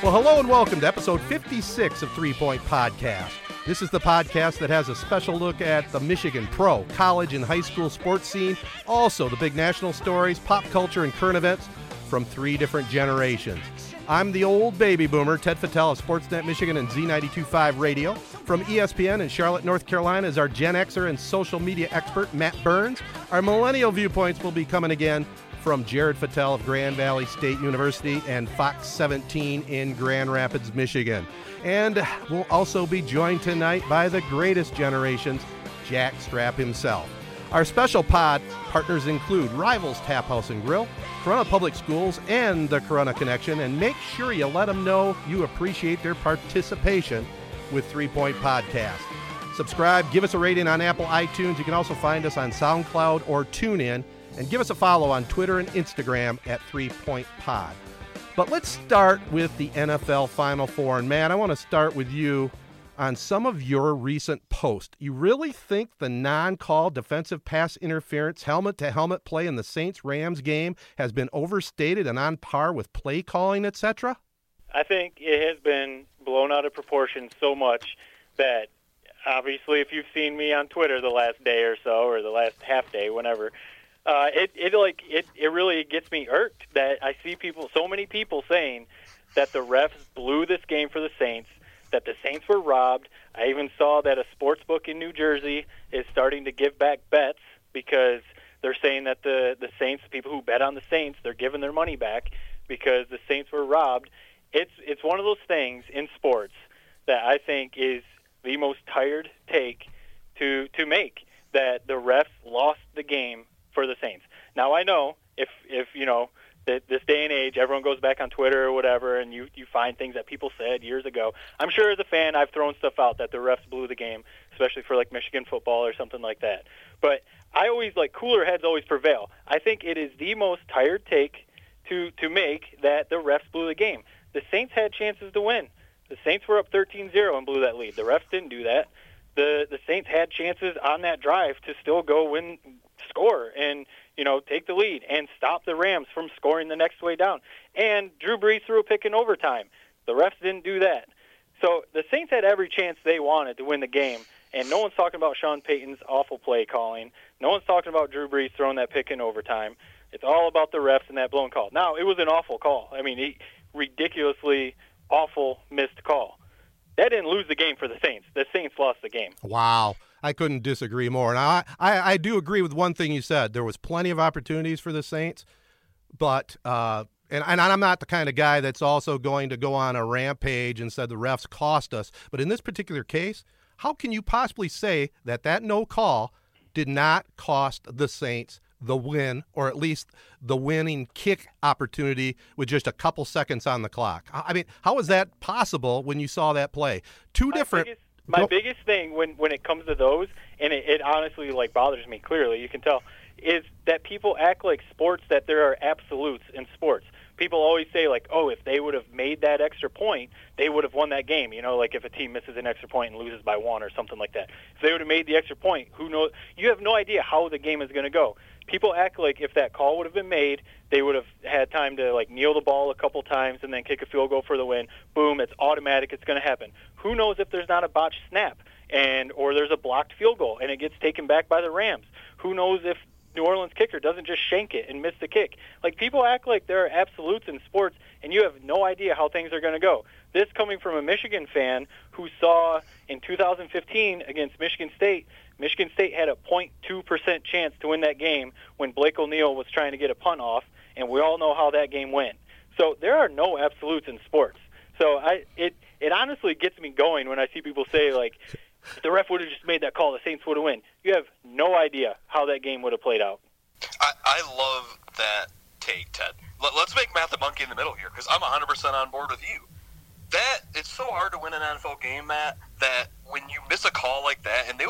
Well, hello and welcome to episode 56 of 3 Point Podcast. This is the podcast that has a special look at the Michigan pro, college, and high school sports scene. Also, the big national stories, pop culture, and current events from three different generations. I'm the old baby boomer, Ted Fattell of Sportsnet Michigan and Z92.5 Radio. From ESPN in Charlotte, North Carolina is our Gen Xer and social media expert, Matt Burns. Our millennial viewpoints will be coming again from Jared Fattel of Grand Valley State University and Fox 17 in Grand Rapids, Michigan. And we'll also be joined tonight by the greatest generations, Jack Strap himself. Our special pod partners include Rivals Tap House and Grill, Corona Public Schools, and the Corona Connection. And make sure you let them know you appreciate their participation with 3 Point Podcast. Subscribe, give us a rating on Apple iTunes. You can also find us on SoundCloud or TuneIn. And give us a follow on Twitter and Instagram at 3 Point Pod. But let's start with the NFL Final Four. And, man, I want to start with you on some of your recent posts. You really think the non-call defensive pass interference helmet-to-helmet play in the Saints-Rams game has been overstated and on par with play calling, etc.? I think it has been blown out of proportion so much that, obviously, if you've seen me on Twitter the last day or so or the last half day, whenever, it really gets me irked that I see people, so many people saying that the refs blew this game for the Saints, that the Saints were robbed. I even saw that a sports book in New Jersey is starting to give back bets because they're saying that the Saints, people who bet on the Saints, they're giving their money back because the Saints were robbed. It's one of those things in sports that I think is the most tired take to make, that the refs lost the game for the Saints. Now, I know if you know, that this day and age, everyone goes back on Twitter or whatever, and you find things that people said years ago. I'm sure as a fan, I've thrown stuff out that the refs blew the game, especially for, like, Michigan football or something like that. But I always, like, cooler heads always prevail. I think it is the most tired take to make that the refs blew the game. The Saints had chances to win. The Saints were up 13-0 and blew that lead. The refs didn't do that. The Saints had chances on that drive to still go win, score, and, you know, take the lead and stop the Rams from scoring the next way down. And Drew Brees threw a pick in overtime. The refs didn't do that. So the Saints had every chance they wanted to win the game, and no one's talking about Sean Payton's awful play calling. No one's talking about Drew Brees throwing that pick in overtime. It's all about the refs and that blown call. Now, it was an awful call. I mean, a ridiculously awful missed call. That didn't lose the game for the Saints. The Saints lost the game. Wow. I couldn't disagree more. Now, I do agree with one thing you said. There was plenty of opportunities for the Saints, but and I'm not the kind of guy that's also going to go on a rampage and said the refs cost us. But in this particular case, how can you possibly say that no call did not cost the Saints the win, or at least the winning kick opportunity with just a couple seconds on the clock? I mean, how is that possible when you saw that play? My biggest thing when it comes to those, and it honestly, like, bothers me, clearly, you can tell, is that people act like sports, that there are absolutes in sports. People always say, like, oh, if they would have made that extra point, they would have won that game. You know, like if a team misses an extra point and loses by one or something like that. If they would have made the extra point, who knows? You have no idea how the game is going to go. People act like if that call would have been made, they would have had time to, like, kneel the ball a couple times and then kick a field goal for the win. Boom, it's automatic. It's going to happen. Who knows if there's not a botched snap or there's a blocked field goal and it gets taken back by the Rams? Who knows if New Orleans kicker doesn't just shank it and miss the kick? Like, people act like there are absolutes in sports, and you have no idea how things are going to go. This coming from a Michigan fan who saw in 2015 against Michigan State had a 0.2% chance to win that game when Blake O'Neil was trying to get a punt off, and we all know how that game went. So there are no absolutes in sports. So it honestly gets me going when I see people say, like, if the ref would have just made that call, the Saints would have won. You have no idea how that game would have played out. I love that take, Ted. Let's make Matt the monkey in the middle here, because I'm 100% on board with you. It's so hard to win an NFL game, Matt, that when you miss a call like that, and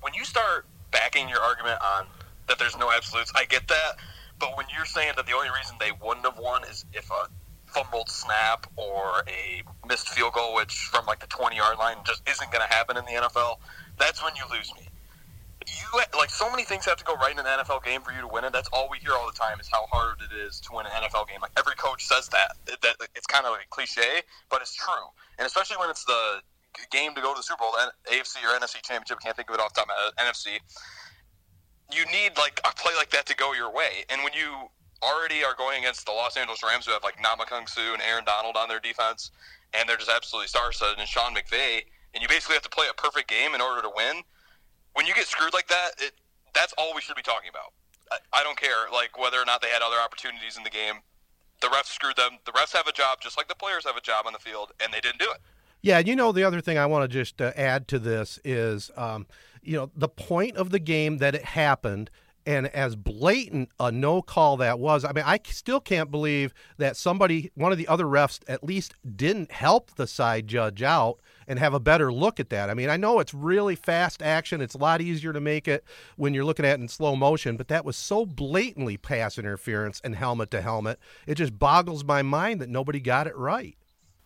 when you start backing your argument on that there's no absolutes, I get that, but when you're saying that the only reason they wouldn't have won is if a fumbled snap or a missed field goal, which from like the 20-yard line just isn't going to happen in the NFL, that's when you lose me. you like so many things have to go right in an NFL game for you to win it. That's all we hear all the time is how hard it is to win an NFL game. Like every coach says that it's kind of a cliche, but it's true. And especially when it's the game to go to the Super Bowl, the AFC or NFC championship. I can't think of it off the top of my head. NFC. You need like a play like that to go your way. And when you already are going against the Los Angeles Rams, who have like Nama Kung Su and Aaron Donald on their defense, and they're just absolutely star-studded, and Sean McVay, and you basically have to play a perfect game in order to win. When you get screwed like that, that's all we should be talking about. I don't care like whether or not they had other opportunities in the game. The refs screwed them. The refs have a job just like the players have a job on the field, and they didn't do it. Yeah, you know, the other thing I want to just add to this is, you know, the point of the game that it happened, and as blatant a no call that was. I mean, I still can't believe that somebody, one of the other refs, at least didn't help the side judge out and have a better look at that. I mean, I know it's really fast action. It's a lot easier to make it when you're looking at it in slow motion, but that was so blatantly pass interference and helmet to helmet. It just boggles my mind that nobody got it right.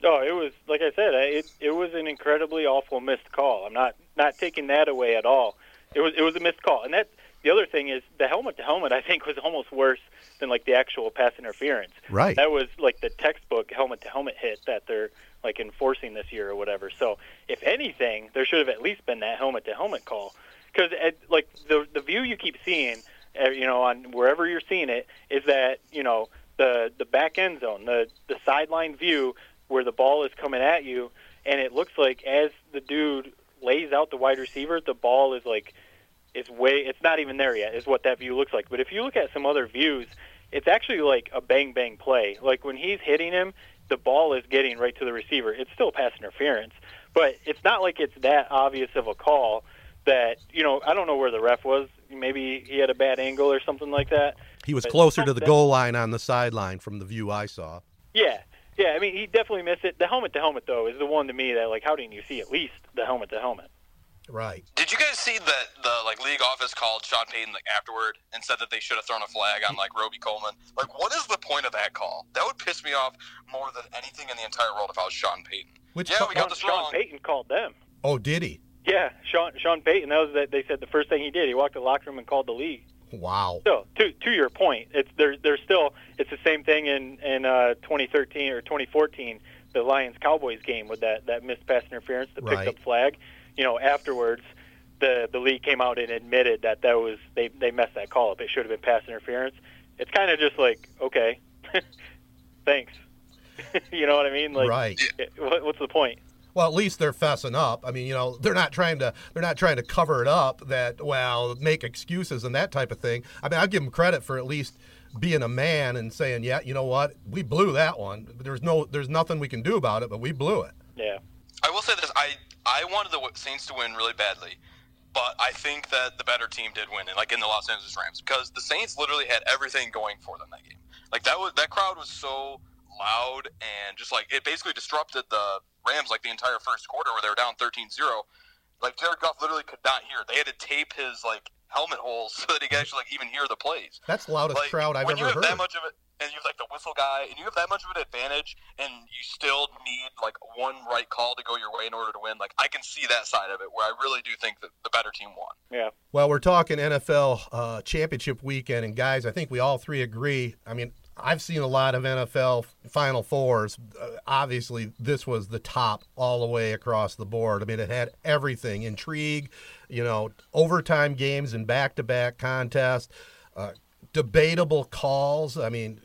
No, it was, like I said, it was an incredibly awful missed call. I'm not taking that away at all. It was a missed call. And that the other thing is the helmet-to-helmet, I think, was almost worse than, like, the actual pass interference. Right. That was, like, the textbook helmet-to-helmet hit that they're, like, enforcing this year or whatever. So, if anything, there should have at least been that helmet-to-helmet call. Because, like, the view you keep seeing, you know, on wherever you're seeing it, is that, you know, the back end zone, the sideline view where the ball is coming at you, and it looks like as the dude lays out the wide receiver, the ball is, like, it's not even there yet is what that view looks like. But if you look at some other views, it's actually like a bang-bang play. Like, when he's hitting him, the ball is getting right to the receiver. It's still pass interference, but it's not like it's that obvious of a call that, you know, I don't know where the ref was. Maybe he had a bad angle or something like that. He was closer to the goal line on the sideline from the view I saw. Yeah. Yeah, I mean, he definitely missed it. The helmet-to-helmet, though, is the one to me that, like, how didn't you see at least the helmet-to-helmet? Right. Did you guys see that the like league office called Sean Payton like afterward and said that they should have thrown a flag on like Roby Coleman? Like, what is the point of that call? That would piss me off more than anything in the entire world if I was Sean Payton. We got this wrong. Sean Payton called them. Oh, did he? Yeah, Sean Payton. That was that. They said the first thing he did, he walked to the locker room and called the league. Wow. So to your point, it's the same thing in 2013 or 2014, the Lions-Cowboys game with that missed pass interference, the picked up flag. You know, afterwards, the league came out and admitted that was they messed that call up. It should have been pass interference. It's kind of just like, okay, thanks. You know what I mean? Like, right. What's the point? Well, at least they're fessing up. I mean, you know, they're not trying to cover it up make excuses and that type of thing. I mean, I'll give them credit for at least being a man and saying, yeah, you know what, we blew that one. There's nothing we can do about it, but we blew it. Yeah. I will say this, I wanted the Saints to win really badly, but I think that the better team did win, in the Los Angeles Rams, because the Saints literally had everything going for them that game. Like, that crowd was so loud, and just, like, it basically disrupted the Rams, like, the entire first quarter where they were down 13-0. Like, Jared Goff literally could not hear. They had to tape his, like, helmet holes so that he could actually, like, even hear the plays. That's the loudest crowd I've ever heard. When you have that much of it, and you have, like, the whistle guy, and you have that much of an advantage, and you still need, like, one right call to go your way in order to win, like, I can see that side of it where I really do think that the better team won. Yeah. Well, we're talking NFL championship weekend, and, guys, I think we all three agree. I mean, I've seen a lot of NFL Final Fours. Obviously, this was the top all the way across the board. I mean, it had everything, intrigue, you know, overtime games and back-to-back contests, debatable calls. I mean,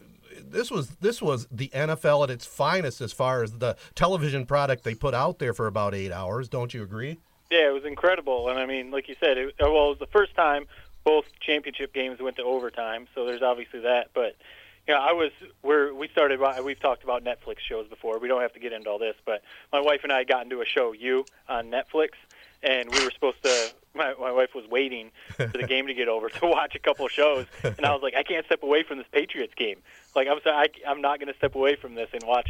this was the NFL at its finest as far as the television product they put out there for about 8 hours. Don't you agree? Yeah, it was incredible. And, I mean, like you said, it was the first time both championship games went to overtime, so there's obviously that, but – yeah, we've talked about Netflix shows before. We don't have to get into all this, but my wife and I got into a show, You, on Netflix, and we were supposed to, my wife was waiting for the game to get over to watch a couple shows, and I was like, I can't step away from this Patriots game. Like, I'm sorry, I'm not going to step away from this and watch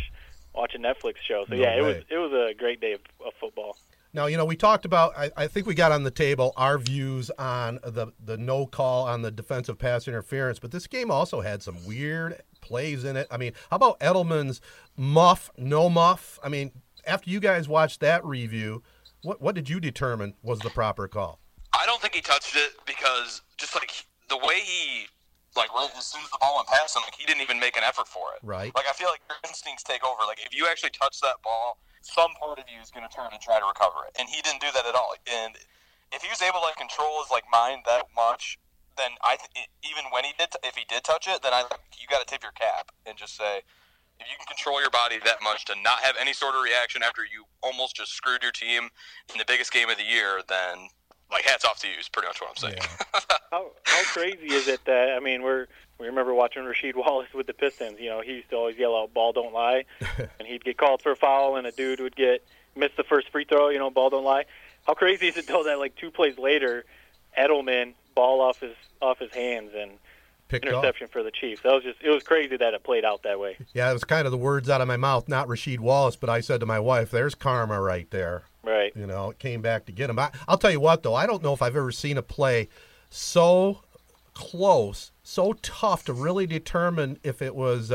a Netflix show. So, yeah, it was a great day of football. Now, you know, we talked about, I think we got on the table our views on the no call on the defensive pass interference, but this game also had some weird plays in it. I mean, how about Edelman's muff, no muff? I mean, after you guys watched that review, what did you determine was the proper call? I don't don't think he touched it because just like the way he right as soon as the ball went past him, he didn't even make an effort for it. Right. I feel like your instincts take over. If you actually touch that ball, some part of you is going to turn and try to recover it. And he didn't do that at all. And if he was able to control his mind that much, then even when he did, if he did touch it, then you got to tip your cap and just say, if you can control your body that much to not have any sort of reaction after you almost just screwed your team in the biggest game of the year, then hats off to you is pretty much what I'm saying. Yeah. How crazy is it that, we remember watching Rasheed Wallace with the Pistons. He used to always yell out, ball don't lie, and he'd get called for a foul, and a dude would miss the first free throw, ball don't lie. How crazy is it, though, that, two plays later, Edelman, ball off his hands, and interception for the Chiefs. That was it was crazy that it played out that way. Yeah, it was kind of the words out of my mouth, not Rasheed Wallace, but I said to my wife, there's karma right there. Right. It came back to get him. I'll tell you what, though, I don't know if I've ever seen a play so close, so tough to really determine if it was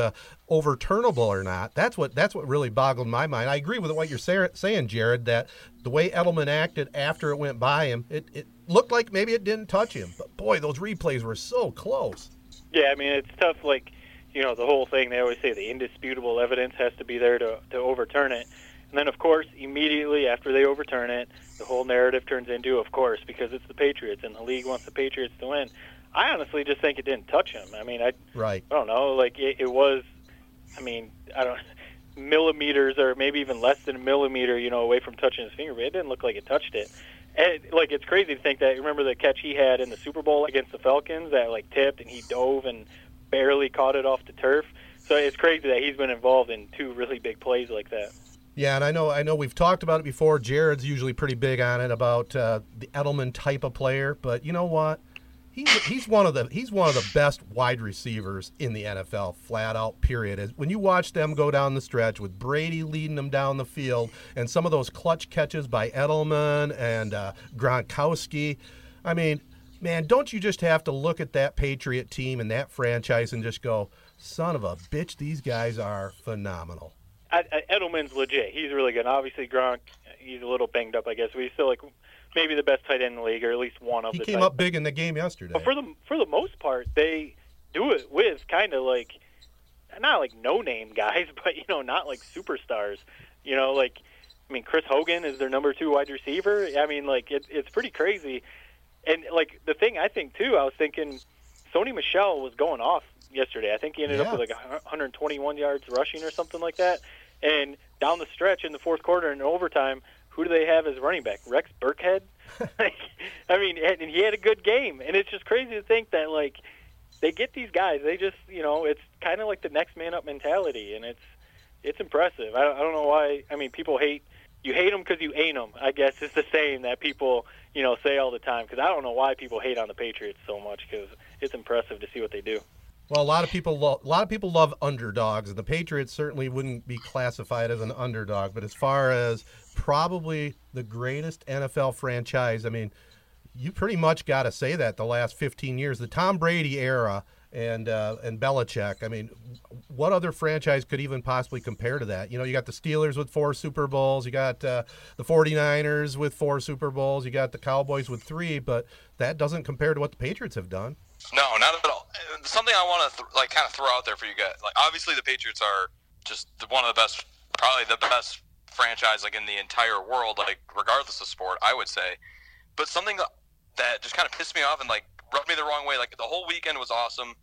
overturnable or not. That's what really boggled my mind. I agree with what you're saying, Jared, that the way Edelman acted after it went by him, it looked like maybe it didn't touch him. But, boy, those replays were so close. Yeah, it's tough, the whole thing. They always say the indisputable evidence has to be there to overturn it. And then, of course, immediately after they overturn it, the whole narrative turns into, of course, because it's the Patriots, and the league wants the Patriots to win. I honestly just think it didn't touch him. I don't know. It was, millimeters or maybe even less than a millimeter, away from touching his finger, but it didn't look like it touched it. And, it's crazy to think that, remember the catch he had in the Super Bowl against the Falcons that, tipped and he dove and barely caught it off the turf? So it's crazy that he's been involved in two really big plays like that. Yeah, and I know we've talked about it before. Jared's usually pretty big on it about the Edelman type of player, but you know what? He's one of the best wide receivers in the NFL, flat out, period. When you watch them go down the stretch with Brady leading them down the field and some of those clutch catches by Edelman and Gronkowski, man, don't you just have to look at that Patriot team and that franchise and just go, son of a bitch, these guys are phenomenal. Edelman's legit. He's really good. Obviously, Gronk, he's a little banged up, I guess. But he's still, maybe the best tight end in the league, or at least one of the best. He came up big in the game yesterday. But for the most part, they do it with kind of not no-name guys, but, not superstars. Chris Hogan is their number 2 wide receiver. It's pretty crazy. And, the thing I think, too, I was thinking Sony Michel was going off yesterday. I think he ended up with 121 yards rushing or something like that. And down the stretch in the fourth quarter and overtime, who do they have as running back? Rex Burkhead? And he had a good game. And it's just crazy to think that, they get these guys. They just, it's kind of like the next man up mentality. And it's impressive. I don't know why. People hate – you hate them because you ain't them, I guess is the saying that people, say all the time. Because I don't know why people hate on the Patriots so much because it's impressive to see what they do. Well, a lot of people love underdogs, and the Patriots certainly wouldn't be classified as an underdog. But as far as probably the greatest NFL franchise, you pretty much got to say that the last 15 years, the Tom Brady era and Belichick. What other franchise could even possibly compare to that? You got the Steelers with 4 Super Bowls, you got the 49ers with 4 Super Bowls, you got the Cowboys with 3, but that doesn't compare to what the Patriots have done. No, not at all. Something I want to kind of throw out there for you guys. Obviously, the Patriots are just one of the best, probably the best franchise in the entire world. Regardless of sport, I would say. But something that just kind of pissed me off and rubbed me the wrong way. The whole weekend was awesome,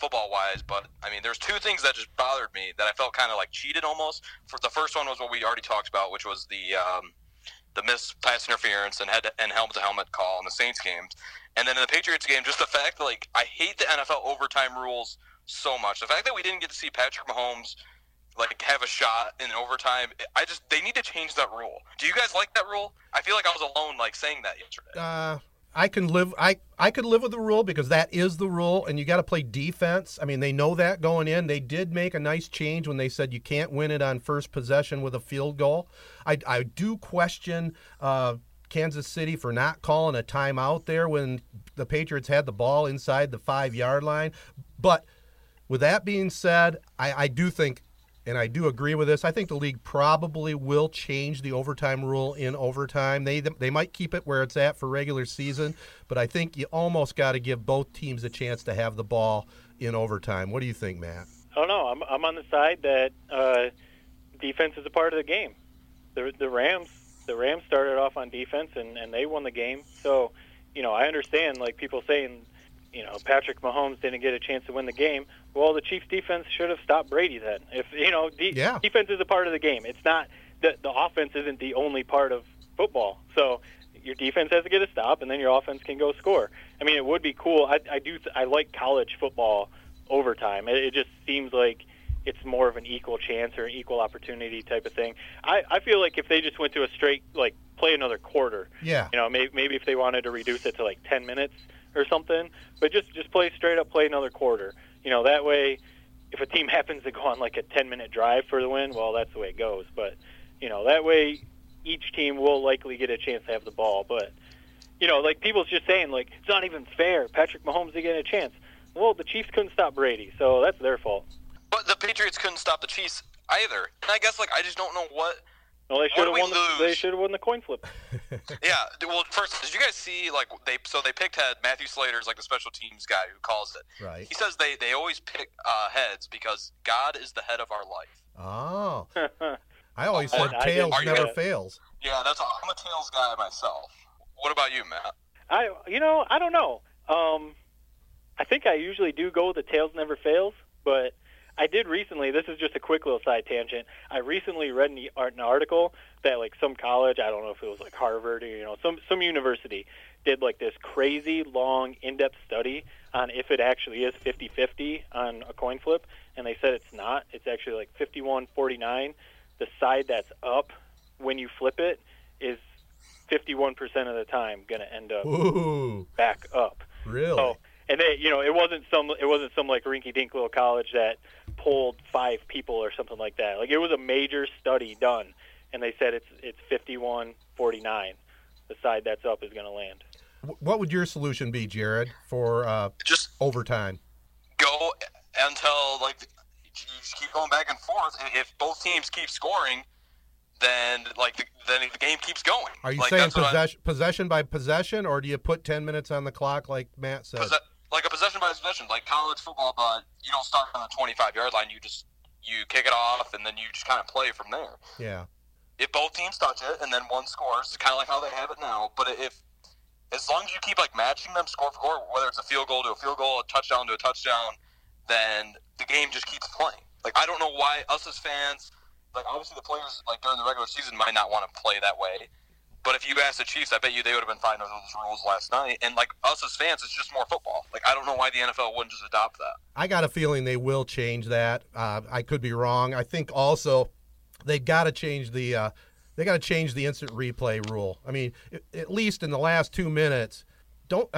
football wise. But there's 2 things that just bothered me that I felt kind of cheated almost. For the first one was what we already talked about, which was the missed pass interference and head and helmet to helmet call in the Saints games. And then in the Patriots game, just the fact that, I hate the NFL overtime rules so much. The fact that we didn't get to see Patrick Mahomes, have a shot in overtime, they need to change that rule. Do you guys like that rule? I feel like I was alone, saying that yesterday. I could live with the rule because that is the rule, and you got to play defense. They know that going in. They did make a nice change when they said you can't win it on first possession with a field goal. I do question Kansas City for not calling a timeout there when the Patriots had the ball inside the 5-yard line. But with that being said, I do think and I do agree with this. I think the league probably will change the overtime rule in overtime. They might keep it where it's at for regular season, but I think you almost got to give both teams a chance to have the ball in overtime. What do you think, Matt? Oh, no, I'm on the side that defense is a part of the game. The Rams started off on defense, and they won the game. So, you know, I understand, like, people saying, you know, Patrick Mahomes didn't get a chance to win the game. Well, the Chiefs' defense should have stopped Brady then. If you know, defense is a part of the game. It's not the offense isn't the only part of football. So your defense has to get a stop, and then your offense can go score. I mean, it would be cool. I like college football overtime. It just seems like it's more of an equal chance or an equal opportunity type of thing. I feel like if they just went to a straight, like, play another quarter. Yeah. You know, maybe if they wanted to reduce it to like 10 minutes. Or something, but just play straight up, play another quarter. You know, that way, if a team happens to go on like a 10-minute drive for the win, well, that's the way it goes. But, you know, that way each team will likely get a chance to have the ball. But, you know, like people's just saying, like, it's not even fair. Patrick Mahomes didn't get a chance. Well, the Chiefs couldn't stop Brady, so that's their fault. But the Patriots couldn't stop the Chiefs either. And I guess, like, I just don't know what. Well, they should have won the coin flip. Yeah. Well, first, did you guys see, like, they picked head. Matthew Slater's like the special teams guy who calls it. Right. He says they always pick heads because God is the head of our life. Oh. I always said tails never fails. Yeah, I'm a tails guy myself. What about you, Matt? I don't know. I think I usually do go with the tails never fails, but I did recently, this is just a quick little side tangent, I recently read an article that, like, some college, I don't know if it was, like, Harvard or, you know, some university did, like, this crazy, long, in-depth study on if it actually is 50-50 on a coin flip, and they said it's not. It's actually, like, 51-49. The side that's up when you flip it is 51% of the time going to end up back up. Really? So, and they, you know, it wasn't some like rinky-dink little college that polled 5 people or something like that. Like, it was a major study done, and they said it's 51-49. The side that's up is going to land. What would your solution be, Jared, for just overtime? Go until, like, you just keep going back and forth, and if both teams keep scoring, then the game keeps going. Are you, like, saying possession by possession, or do you put 10 minutes on the clock, like Matt said? Like a possession by possession, like college football, but you don't start on the 25-yard line. You kick it off, and then you just kind of play from there. Yeah. If both teams touch it, and then one scores, it's kind of like how they have it now. But as long as you keep, like, matching them score for score, whether it's a field goal to a field goal, a touchdown to a touchdown, then the game just keeps playing. Like, I don't know why us as fans, like, obviously the players, like, during the regular season might not want to play that way. But if you asked the Chiefs, I bet you they would have been fine with those rules last night. And, like, us as fans, it's just more football. Like, I don't know why the NFL wouldn't just adopt that. I got a feeling they will change that. I could be wrong. I think also they've got to change the instant replay rule. I mean, at least in the last 2 minutes.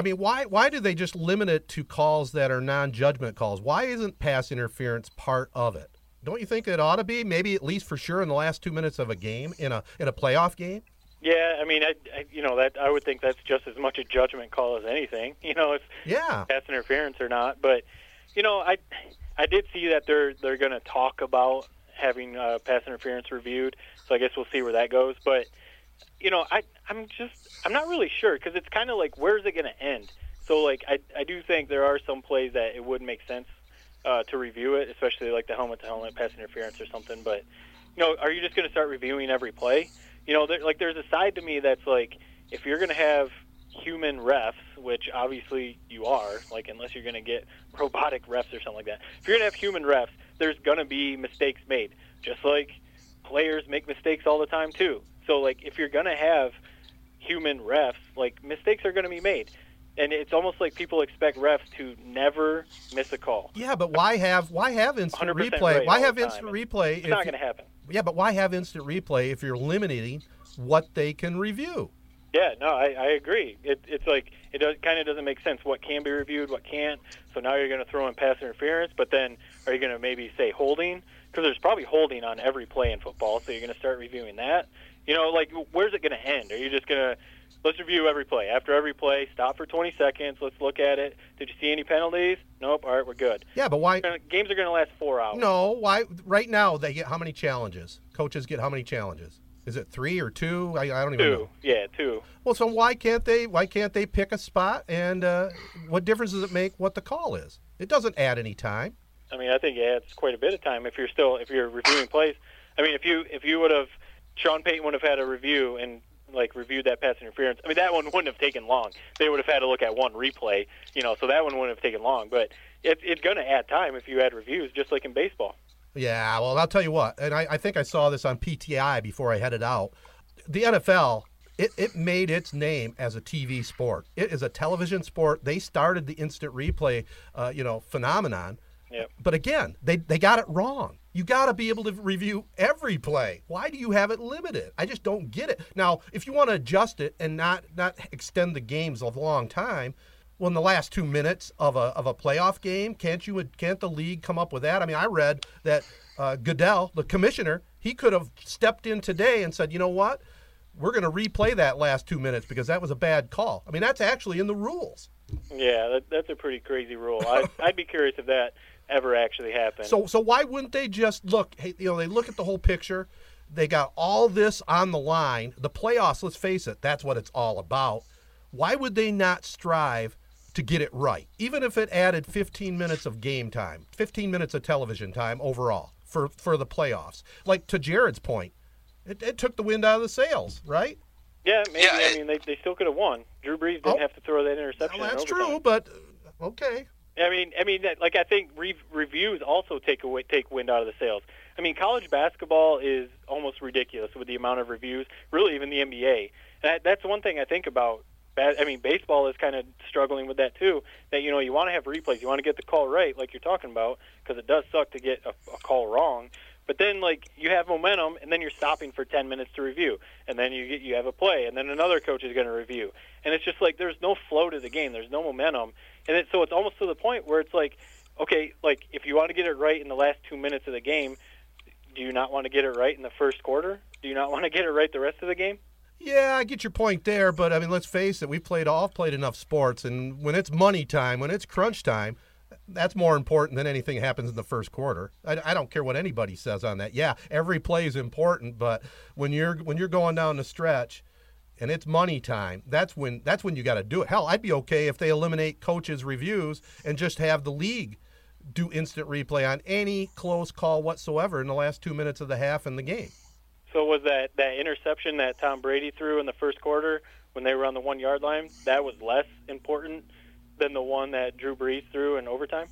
Why do they just limit it to calls that are non-judgment calls? Why isn't pass interference part of it? Don't you think it ought to be? Maybe at least for sure in the last 2 minutes of a game, in a playoff game. Yeah, I mean, I would think that's just as much a judgment call as anything. You know, if pass interference or not. But, you know, I did see that they're going to talk about having pass interference reviewed. So I guess we'll see where that goes. But, you know, I'm not really sure because it's kind of like, where is it going to end? So, like, I do think there are some plays that it would make sense to review it, especially like the helmet-to-helmet pass interference or something. But, you know, are you just going to start reviewing every play? You know, there's a side to me that's like, if you're going to have human refs, which obviously you are, like, unless you're going to get robotic refs or something like that, if you're going to have human refs, there's going to be mistakes made, just like players make mistakes all the time too. So, like, if you're going to have human refs, like, mistakes are going to be made. And it's almost like people expect refs to never miss a call. Yeah, but why have instant replay? Right, why have instant replay? It's not going to happen. Yeah, but why have instant replay if you're limiting what they can review? Yeah, no, I agree. It's like it kind of doesn't make sense what can be reviewed, what can't. So now you're going to throw in pass interference, but then are you going to maybe say holding? Because there's probably holding on every play in football, so you're going to start reviewing that. You know, like, where's it going to end? Are you just going to Let's review every play. After every play, stop for 20 seconds. Let's look at it. Did you see any penalties? Nope. All right, we're good. Yeah, but why? Games are going to last 4 hours. No, why? Right now, they get how many challenges? Coaches get how many challenges? Is it 3 or 2? I don't even know. 2. Well, so why can't they pick a spot? And what difference does it make what the call is? It doesn't add any time. I mean, I think it adds quite a bit of time if you're reviewing plays. I mean, if you would have, Sean Payton would have had a review and reviewed that pass interference. I mean, that one wouldn't have taken long. They would have had to look at one replay, so that one wouldn't have taken long. But it's going to add time if you add reviews, just like in baseball. Yeah, well, I'll tell you what, and I think I saw this on PTI before I headed out. The NFL, it made its name as a TV sport. It is a television sport. They started the instant replay, phenomenon. Yep. But again, they got it wrong. You got to be able to review every play. Why do you have it limited? I just don't get it. Now, if you want to adjust it and not extend the games a long time, well, in the last 2 minutes of a playoff game, can't the league come up with that? I mean, I read that Goodell, the commissioner, he could have stepped in today and said, you know what, we're going to replay that last 2 minutes because that was a bad call. I mean, that's actually in the rules. Yeah, that's a pretty crazy rule. I'd be curious if that ever actually happened. So why wouldn't they just look? Hey, they look at the whole picture. They got all this on the line. The playoffs, let's face it, that's what it's all about. Why would they not strive to get it right, even if it added 15 minutes of game time, 15 minutes of television time overall for the playoffs? Like, to Jared's point, it took the wind out of the sails, right? Yeah, maybe. Yeah, I mean, they still could have won. Drew Brees didn't have to throw that interception. Well, that's true, but okay. I mean, I think reviews also take wind out of the sails. I mean, college basketball is almost ridiculous with the amount of reviews. Really, even the NBA. And that's one thing I think about. I mean, baseball is kind of struggling with that too. That you want to have replays, you want to get the call right, like you're talking about, because it does suck to get a call wrong. But then, you have momentum, and then you're stopping for 10 minutes to review. And then you have a play, and then another coach is going to review. And it's just there's no flow to the game. There's no momentum. And so it's almost to the point where it's okay, if you want to get it right in the last 2 minutes of the game, do you not want to get it right in the first quarter? Do you not want to get it right the rest of the game? Yeah, I get your point there, but, I mean, let's face it. We've played enough sports, and when it's money time, when it's crunch time, that's more important than anything happens in the first quarter. I don't care what anybody says on that. Yeah, every play is important, but when you're going down the stretch and it's money time, that's when you got to do it. Hell, I'd be okay if they eliminate coaches' reviews and just have the league do instant replay on any close call whatsoever in the last 2 minutes of the half in the game. So was that interception that Tom Brady threw in the first quarter when they were on the 1 yard line, that was less important than the one that Drew Brees threw in overtime?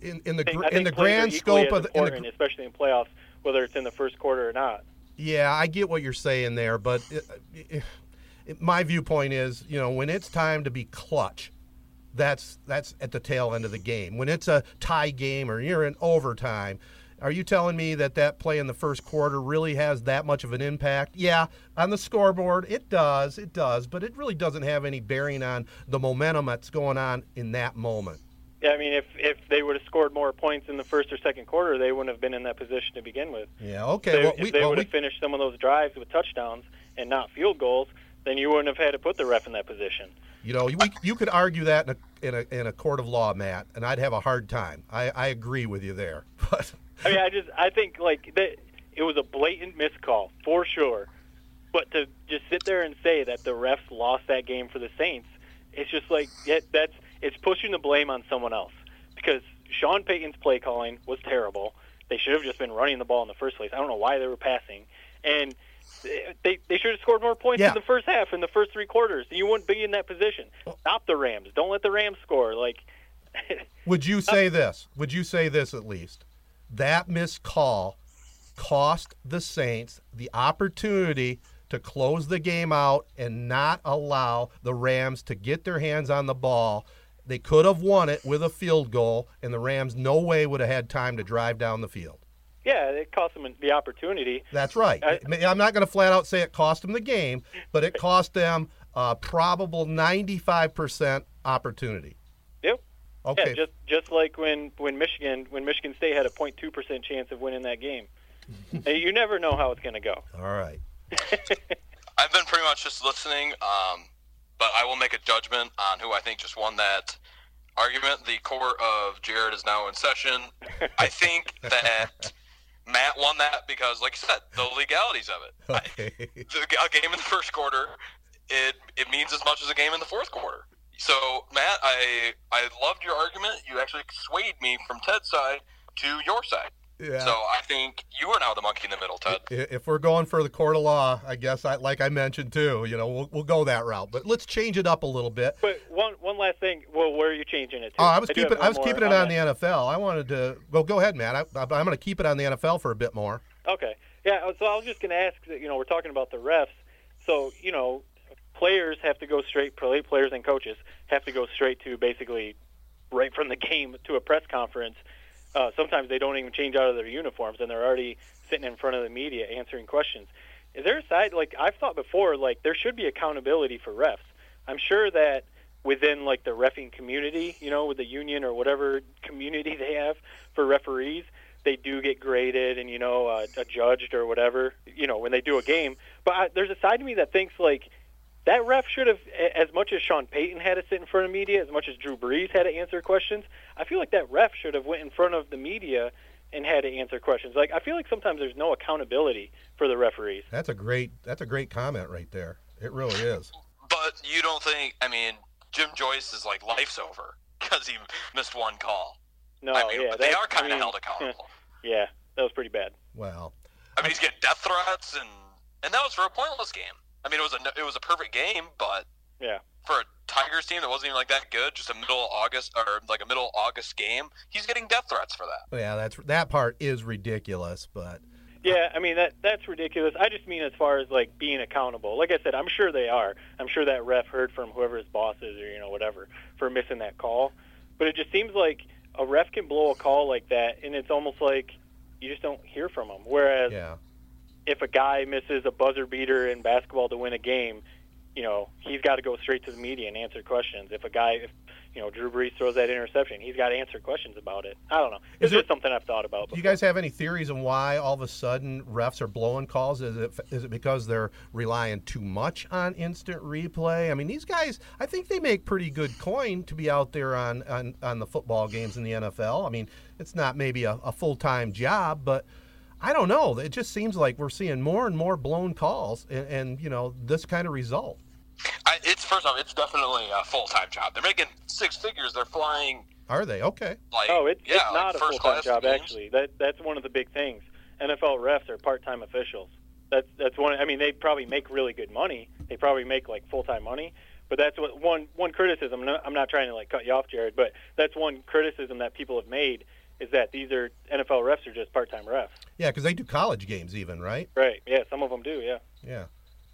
In the grand scope of the, especially in playoffs, whether it's in the first quarter or not. Yeah, I get what you're saying there, but my viewpoint is, when it's time to be clutch, that's at the tail end of the game. When it's a tie game or you're in overtime, are you telling me that play in the first quarter really has that much of an impact? Yeah, on the scoreboard, it does, but it really doesn't have any bearing on the momentum that's going on in that moment. Yeah, I mean, if they would have scored more points in the first or second quarter, they wouldn't have been in that position to begin with. Yeah, okay. If they would have finished some of those drives with touchdowns and not field goals, then you wouldn't have had to put the ref in that position. You could argue that in a court of law, Matt, and I'd have a hard time. I agree with you there, but... I mean, I think that it was a blatant miscall for sure, but to just sit there and say that the refs lost that game for the Saints, it's just it's pushing the blame on someone else, because Sean Payton's play calling was terrible. They should have just been running the ball in the first place. I don't know why they were passing, and they should have scored more points in the first half, in the first three quarters. You wouldn't be in that position. Stop the Rams. Don't let the Rams score. Would you say this? Would you say this at least? That missed call cost the Saints the opportunity to close the game out and not allow the Rams to get their hands on the ball. They could have won it with a field goal, and the Rams no way would have had time to drive down the field. Yeah, it cost them the opportunity. That's right. I'm not going to flat out say it cost them the game, but it cost them a probable 95% opportunity. Okay. Yeah, just like when Michigan State had a 0.2% chance of winning that game. You never know how it's going to go. All right. I've been pretty much just listening. But I will make a judgment on who I think just won that argument. The court of Jared is now in session. I think that Matt won that because, like you said, the legalities of it. Okay. A game in the first quarter, it means as much as a game in the fourth quarter. So, Matt, I loved your argument. You actually swayed me from Ted's side to your side. Yeah. So I think you are now the monkey in the middle, Ted. If we're going for the court of law, I guess, like I mentioned too, we'll go that route. But let's change it up a little bit. But one last thing. Well, where are you changing it to? I was keeping it on the NFL. I wanted to. Well, go ahead, Matt. I'm going to keep it on the NFL for a bit more. Okay. Yeah. So I was just going to ask. We're talking about the refs. So players have to go straight. Players and coaches have to go straight to basically right from the game to a press conference. Sometimes they don't even change out of their uniforms, and they're already sitting in front of the media answering questions. Is there a side, like I've thought before, like there should be accountability for refs. I'm sure that within like the reffing community, with the union or whatever community they have for referees, they do get graded and, adjudged or whatever, when they do a game. But there's a side to me that thinks like that ref should have, as much as Sean Payton had to sit in front of media, as much as Drew Brees had to answer questions, I feel like that ref should have went in front of the media and had to answer questions. Like I feel like sometimes there's no accountability for the referees. That's a great comment right there. It really is. But you don't think? I mean, Jim Joyce is like life's over because he missed one call. No, I mean, yeah, but they are kind of held accountable. Yeah, that was pretty bad. Well, I mean, he's getting death threats, and that was for a pointless game. I mean, it was a perfect game, but yeah, for a Tigers team that wasn't even like that good, just a middle August game, he's getting death threats for that. Yeah, that part is ridiculous, but yeah, I mean that's ridiculous. I just mean as far as like being accountable. Like I said, I'm sure they are. I'm sure that ref heard from whoever his boss is or whatever for missing that call. But it just seems like a ref can blow a call like that, and it's almost like you just don't hear from him. Whereas if a guy misses a buzzer beater in basketball to win a game, he's got to go straight to the media and answer questions. If a guy, Drew Brees throws that interception, he's got to answer questions about it. I don't know. It's just something I've thought about. Do you guys have any theories on why all of a sudden refs are blowing calls? Is it because they're relying too much on instant replay? I mean, these guys, I think they make pretty good coin to be out there on the football games in the NFL. I mean, it's not maybe a full-time job, but I don't know. It just seems like we're seeing more and more blown calls and this kind of result. It's definitely a full-time job. They're making six figures. They're flying. Are they? Okay. It's not a full-time job, actually. That's one of the big things. NFL refs are part-time officials. That's one. I mean, they probably make really good money. They probably make, like, full-time money. But that's what one criticism. I'm not trying to, like, cut you off, Jared, but that's one criticism that people have made is that these are NFL refs are just part-time refs. Yeah, because they do college games even, right? Right. Yeah, some of them do, yeah. Yeah.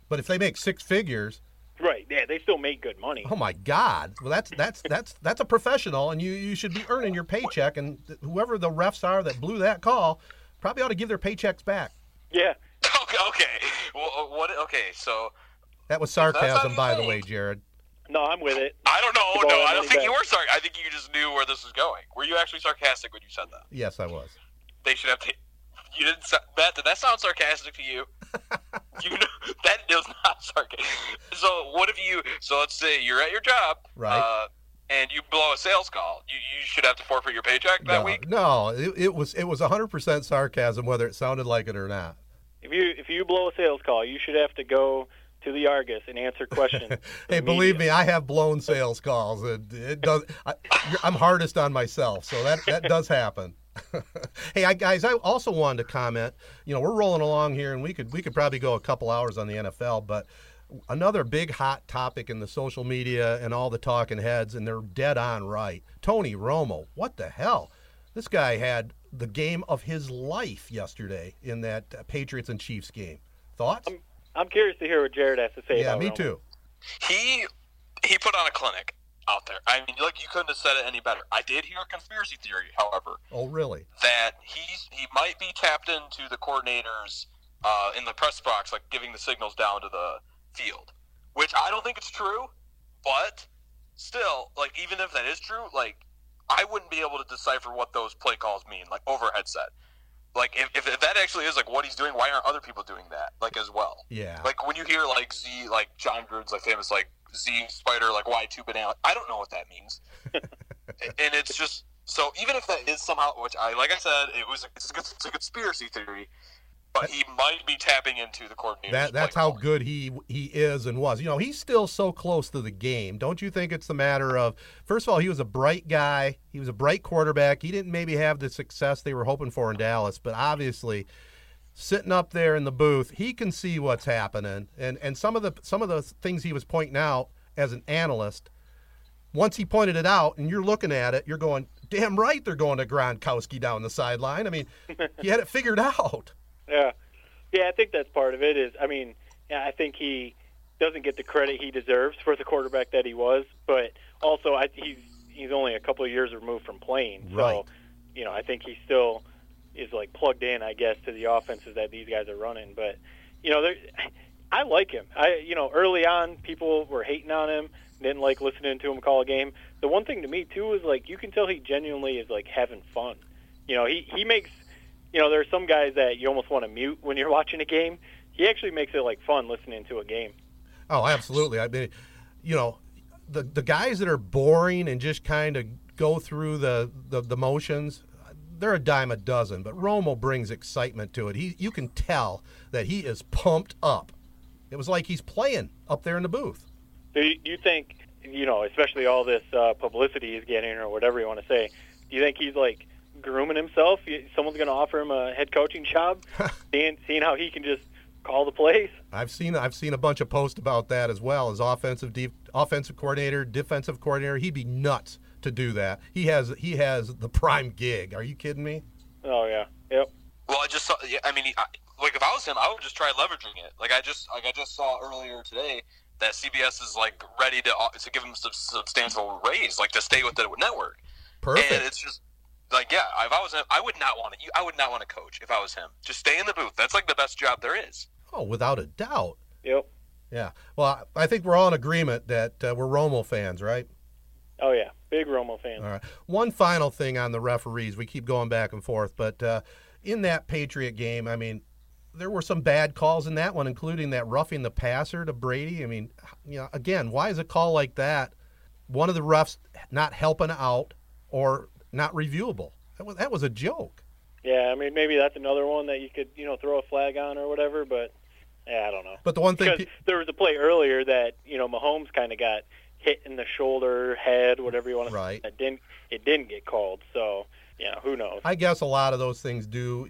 But if they make six figures... Right, yeah, they still make good money. Oh my God! Well, that's a professional, and you should be earning your paycheck. And whoever the refs are that blew that call, probably ought to give their paychecks back. Yeah. Okay. Well, what? Okay, so that was sarcasm, by the way, Jared. No, I'm with it. I don't know. No, I don't think you were sarcastic. I think you just knew where this was going. Were you actually sarcastic when you said that? Yes, I was. They should have to. You didn't. Matt, did that sound sarcastic to you? That is not sarcastic. So what if you? So let's say you're at your job, right? And you blow a sales call. You should have to forfeit your paycheck that week. No, it was 100% sarcasm, whether it sounded like it or not. If you blow a sales call, you should have to go to the Argus and answer questions. Hey, believe me, I have blown sales calls. It does. I'm hardest on myself, so that does happen. Hey, guys, I also wanted to comment, we're rolling along here, and we could probably go a couple hours on the NFL, but another big hot topic in the social media and all the talking heads, and they're dead on right. Tony Romo, what the hell? This guy had the game of his life yesterday in that Patriots and Chiefs game. Thoughts? I'm curious to hear what Jared has to say about Romo. Too. He put on a clinic out there. I mean, you couldn't have said it any better. I did hear a conspiracy theory, however. Oh, really? That he might be tapped into the coordinators in the press box, like giving the signals down to the field, which I don't think it's true, but still, even if that is true, I wouldn't be able to decipher what those play calls mean, over a headset. If that actually is, what he's doing, why aren't other people doing that, as well? Yeah. When you hear, Jon Gruden's, famous, Z spider, like Y2 banana. I don't know what that means. And it's just, so even if that is somehow, which I, like I said, it's a conspiracy theory, but he might be tapping into the coordinator. That's how good he is and was. You know, he's still so close to the game. Don't you think it's a matter of, first of all, he was a bright guy. He was a bright quarterback. He didn't maybe have the success they were hoping for in Dallas, but obviously sitting up there in the booth, he can see what's happening. And some of the things he was pointing out as an analyst, once he pointed it out and you're looking at it, you're going, damn right they're going to Gronkowski down the sideline. I mean, he had it figured out. Yeah, I think that's part of it. I think he doesn't get the credit he deserves for the quarterback that he was, but also he's only a couple of years removed from playing. So, right. You know, I think he still is like plugged in, I guess, to the offenses that these guys are running. But, you know, I like him. Early on, people were hating on him, didn't like listening to him call a game. The one thing to me, too, is like you can tell he genuinely is like having fun. You know, he makes. You know, there's some guys that you almost want to mute when you're watching a game. He actually makes it, like, fun listening to a game. Oh, absolutely. I mean, you know, the guys that are boring and just kind of go through the motions, they're a dime a dozen. But Romo brings excitement to it. You can tell that he is pumped up. It was like he's playing up there in the booth. So you think, you know, especially all this publicity he's getting or whatever you want to say, do you think he's, like, grooming himself? Someone's going to offer him a head coaching job, seeing how he can just call the plays. I've seen a bunch of posts about that as well, as offensive coordinator, defensive coordinator. He'd be nuts to do that. He has the prime gig. Are you kidding me? Oh yeah, yep. Well, I just saw. I mean, like if I was him, I would just try leveraging it. Like I just saw earlier today that CBS is like ready to give him substantial raise, like to stay with the network. Perfect. And it's just. Like, yeah, if I was him, I would not want to coach if I was him. Just stay in the booth. That's like the best job there is. Oh, without a doubt. Yep. Yeah. Well, I think we're all in agreement that we're Romo fans, right? Oh, yeah. Big Romo fans. All right. One final thing on the referees. We keep going back and forth. But in that Patriot game, I mean, there were some bad calls in that one, including that roughing the passer to Brady. I mean, you know, again, why is a call like that, one of the refs not helping out or – not reviewable? That was a joke. Yeah, I mean, maybe that's another one that you could, you know, throw a flag on or whatever, but yeah, I don't know. But the one thing... Because there was a play earlier that, you know, Mahomes kind of got hit in the shoulder, head, whatever you want to say. It didn't get called, so, yeah, who knows? I guess a lot of those things do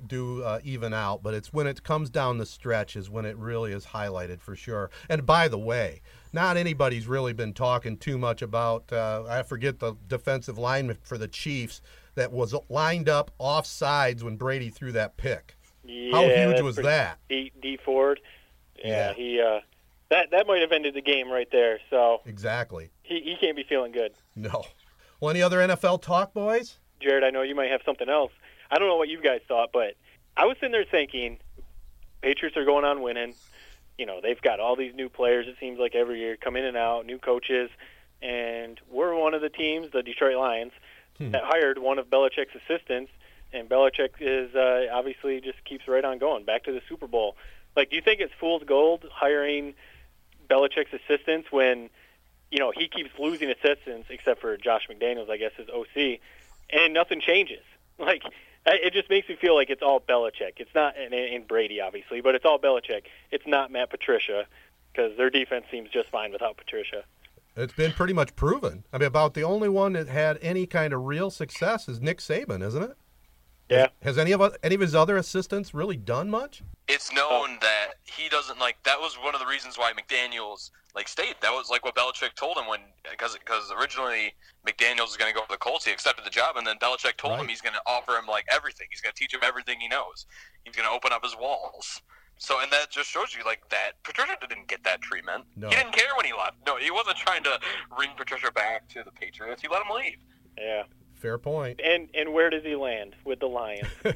even out, but it's when it comes down the stretch is when it really is highlighted for sure. And by the way, not anybody's really been talking too much about, I forget the defensive lineman for the Chiefs that was lined up off sides when Brady threw that pick. Yeah, how huge was that? D. Ford. Yeah. That might have ended the game right there. So exactly. He can't be feeling good. No. Well, any other NFL talk, boys? Jared, I know you might have something else. I don't know what you guys thought, but I was sitting there thinking, Patriots are going on winning. You know, they've got all these new players, it seems like every year, come in and out, new coaches. And we're one of the teams, the Detroit Lions, that hired one of Belichick's assistants. And Belichick is obviously just keeps right on going, back to the Super Bowl. Like, do you think it's fool's gold hiring Belichick's assistants when, you know, he keeps losing assistants, except for Josh McDaniels, I guess, his OC, and nothing changes? Like, it just makes me feel like it's all Belichick. It's not, and Brady, obviously, but it's all Belichick. It's not Matt Patricia, because their defense seems just fine without Patricia. It's been pretty much proven. I mean, about the only one that had any kind of real success is Nick Saban, isn't it? Yeah. Has any of his other assistants really done much? It's known that he doesn't like. That was one of the reasons why McDaniels like stayed. That was like what Belichick told him when, because originally McDaniels was going to go for the Colts. He accepted the job, and then Belichick told him he's going to offer him like everything. He's going to teach him everything he knows. He's going to open up his walls. So, and that just shows you like that Patricia didn't get that treatment. No. He didn't care when he left. No, he wasn't trying to bring Patricia back to the Patriots. He let him leave. Yeah. Fair point. And where does he land with the Lions? You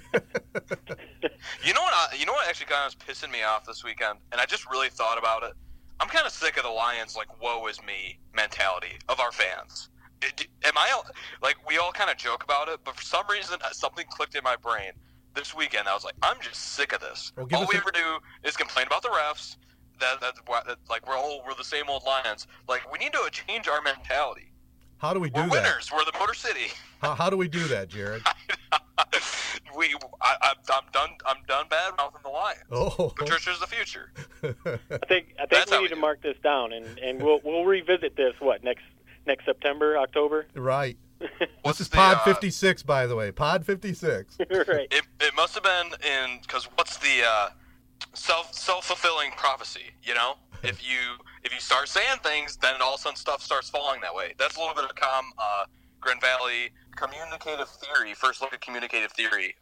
know what actually kind of was pissing me off this weekend, and I just really thought about it. I'm kind of sick of the Lions like woe is me mentality of our fans. We all kind of joke about it, but for some reason something clicked in my brain this weekend. I was like, I'm just sick of this. All we ever do is complain about the refs. We're the same old Lions. Like, we need to change our mentality. How do we do that? We're winners. We're the Motor City. How do we do that, Jared? I'm done bad mouthing the Lions. Oh. Patricia's the future. I think that's we need to mark this down, and we'll revisit this. What, next September, October? Right. This is Pod 56, by the way. Pod 56. Right. It must have been in, because what's the self-fulfilling prophecy? You know, if you start saying things, then all of a sudden stuff starts falling that way. That's a little bit of Grand Valley communicative theory. First look at communicative theory.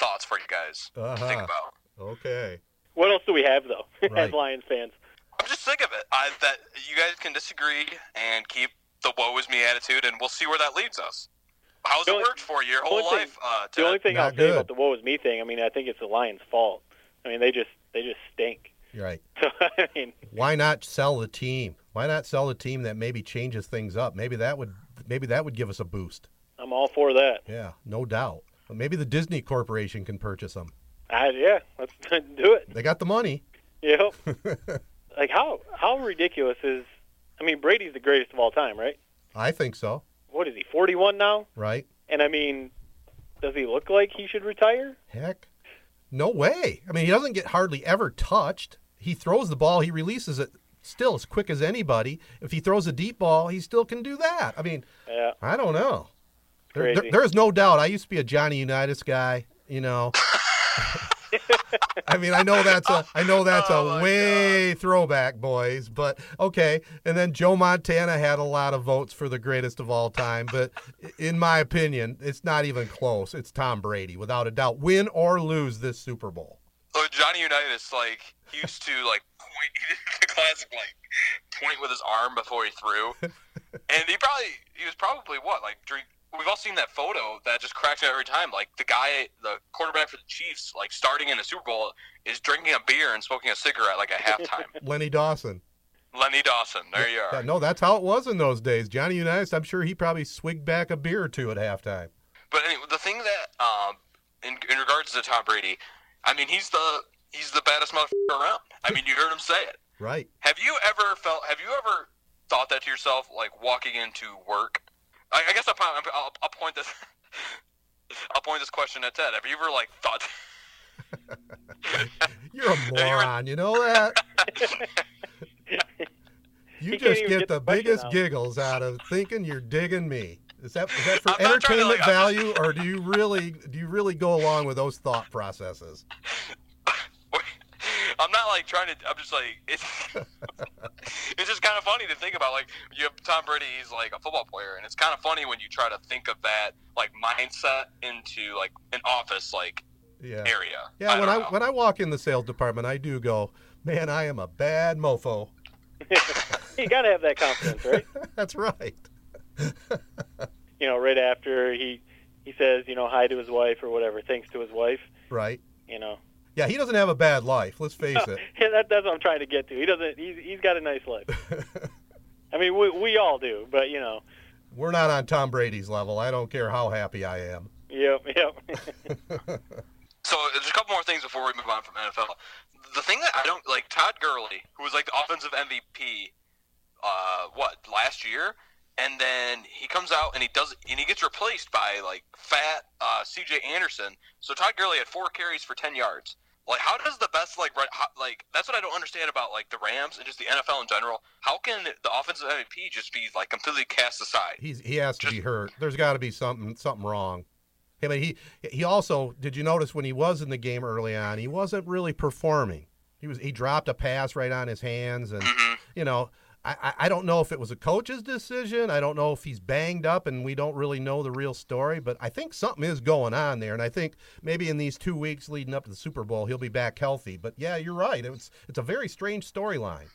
Thoughts for you guys to think about. Okay. What else do we have though, as Lions fans? I'm just sick of it. That you guys can disagree and keep the woe is me attitude, and we'll see where that leads us. How's it worked for you your whole life? The only thing I'll say about the woe is me thing, I mean, I think it's the Lions' fault. I mean, they just stink. Right. So, I mean, why not sell the team? Why not sell a team that maybe changes things up? Maybe that would give us a boost. I'm all for that. Yeah, no doubt. But maybe the Disney Corporation can purchase them. Yeah, let's do it. They got the money. Yep. Like, how ridiculous is? I mean, Brady's the greatest of all time, right? I think so. What is he, 41 now? Right. And I mean, does he look like he should retire? Heck, no way. I mean, he doesn't get hardly ever touched. He throws the ball, he releases it still as quick as anybody. If he throws a deep ball, he still can do that. I mean, yeah. I don't know. There is no doubt. I used to be a Johnny Unitas guy, you know. I mean, I know that's a way throwback, boys, but okay. And then Joe Montana had a lot of votes for the greatest of all time, but in my opinion, it's not even close. It's Tom Brady, without a doubt. Win or lose this Super Bowl. Oh, Johnny Unitas, like, he used to, like, point. He did the classic, like, point with his arm before he threw. And he was probably what, like, drink. We've all seen that photo that just cracks me every time. Like, the guy, the quarterback for the Chiefs, like, starting in the Super Bowl, is drinking a beer and smoking a cigarette, like, at halftime. Lenny Dawson. There you are. No, that's how it was in those days. Johnny Unitas, I'm sure he probably swigged back a beer or two at halftime. But anyway, the thing that, in regards to Tom Brady, I mean, he's the baddest motherfucker around. I mean, you heard him say it. Right. Have you ever thought that to yourself, like, walking into work? I guess I'll point this question at Ted. Have you ever, like, thought? You're a moron, you know that? You just get the biggest giggles out of thinking you're digging me. Is that for entertainment value, or do you really go along with those thought processes? I'm not, like, trying to – I'm just, like, it's just kind of funny to think about. Like, you have Tom Brady, he's, like, a football player, and it's kind of funny when you try to think of that, like, mindset into, like, an office, like, area. Yeah, when I walk in the sales department, I do go, man, I am a bad mofo. You got to have that confidence, right? That's right. You know, right after he says, you know, hi to his wife or whatever, thanks to his wife. Right. You know. Yeah, he doesn't have a bad life. Let's face it. Yeah, that's what I'm trying to get to. He doesn't. He's got a nice life. I mean, we all do, but you know, we're not on Tom Brady's level. I don't care how happy I am. Yep. So there's a couple more things before we move on from NFL. The thing that I don't like, Todd Gurley, who was like the offensive MVP, last year, and then he comes out and he gets replaced by like fat C.J. Anderson. So Todd Gurley had 4 carries for 10 yards. Like, how does the best, like, that's what I don't understand about, like, the Rams and just the NFL in general. How can the offensive MVP just be, like, completely cast aside? He has to be hurt. There's got to be something wrong. I mean, he also, did you notice when he was in the game early on, he wasn't really performing. He dropped a pass right on his hands, and, you know, I don't know if it was a coach's decision. I don't know if he's banged up and we don't really know the real story, but I think something is going on there. And I think maybe in these 2 weeks leading up to the Super Bowl, he'll be back healthy. But, yeah, you're right. It's a very strange storyline.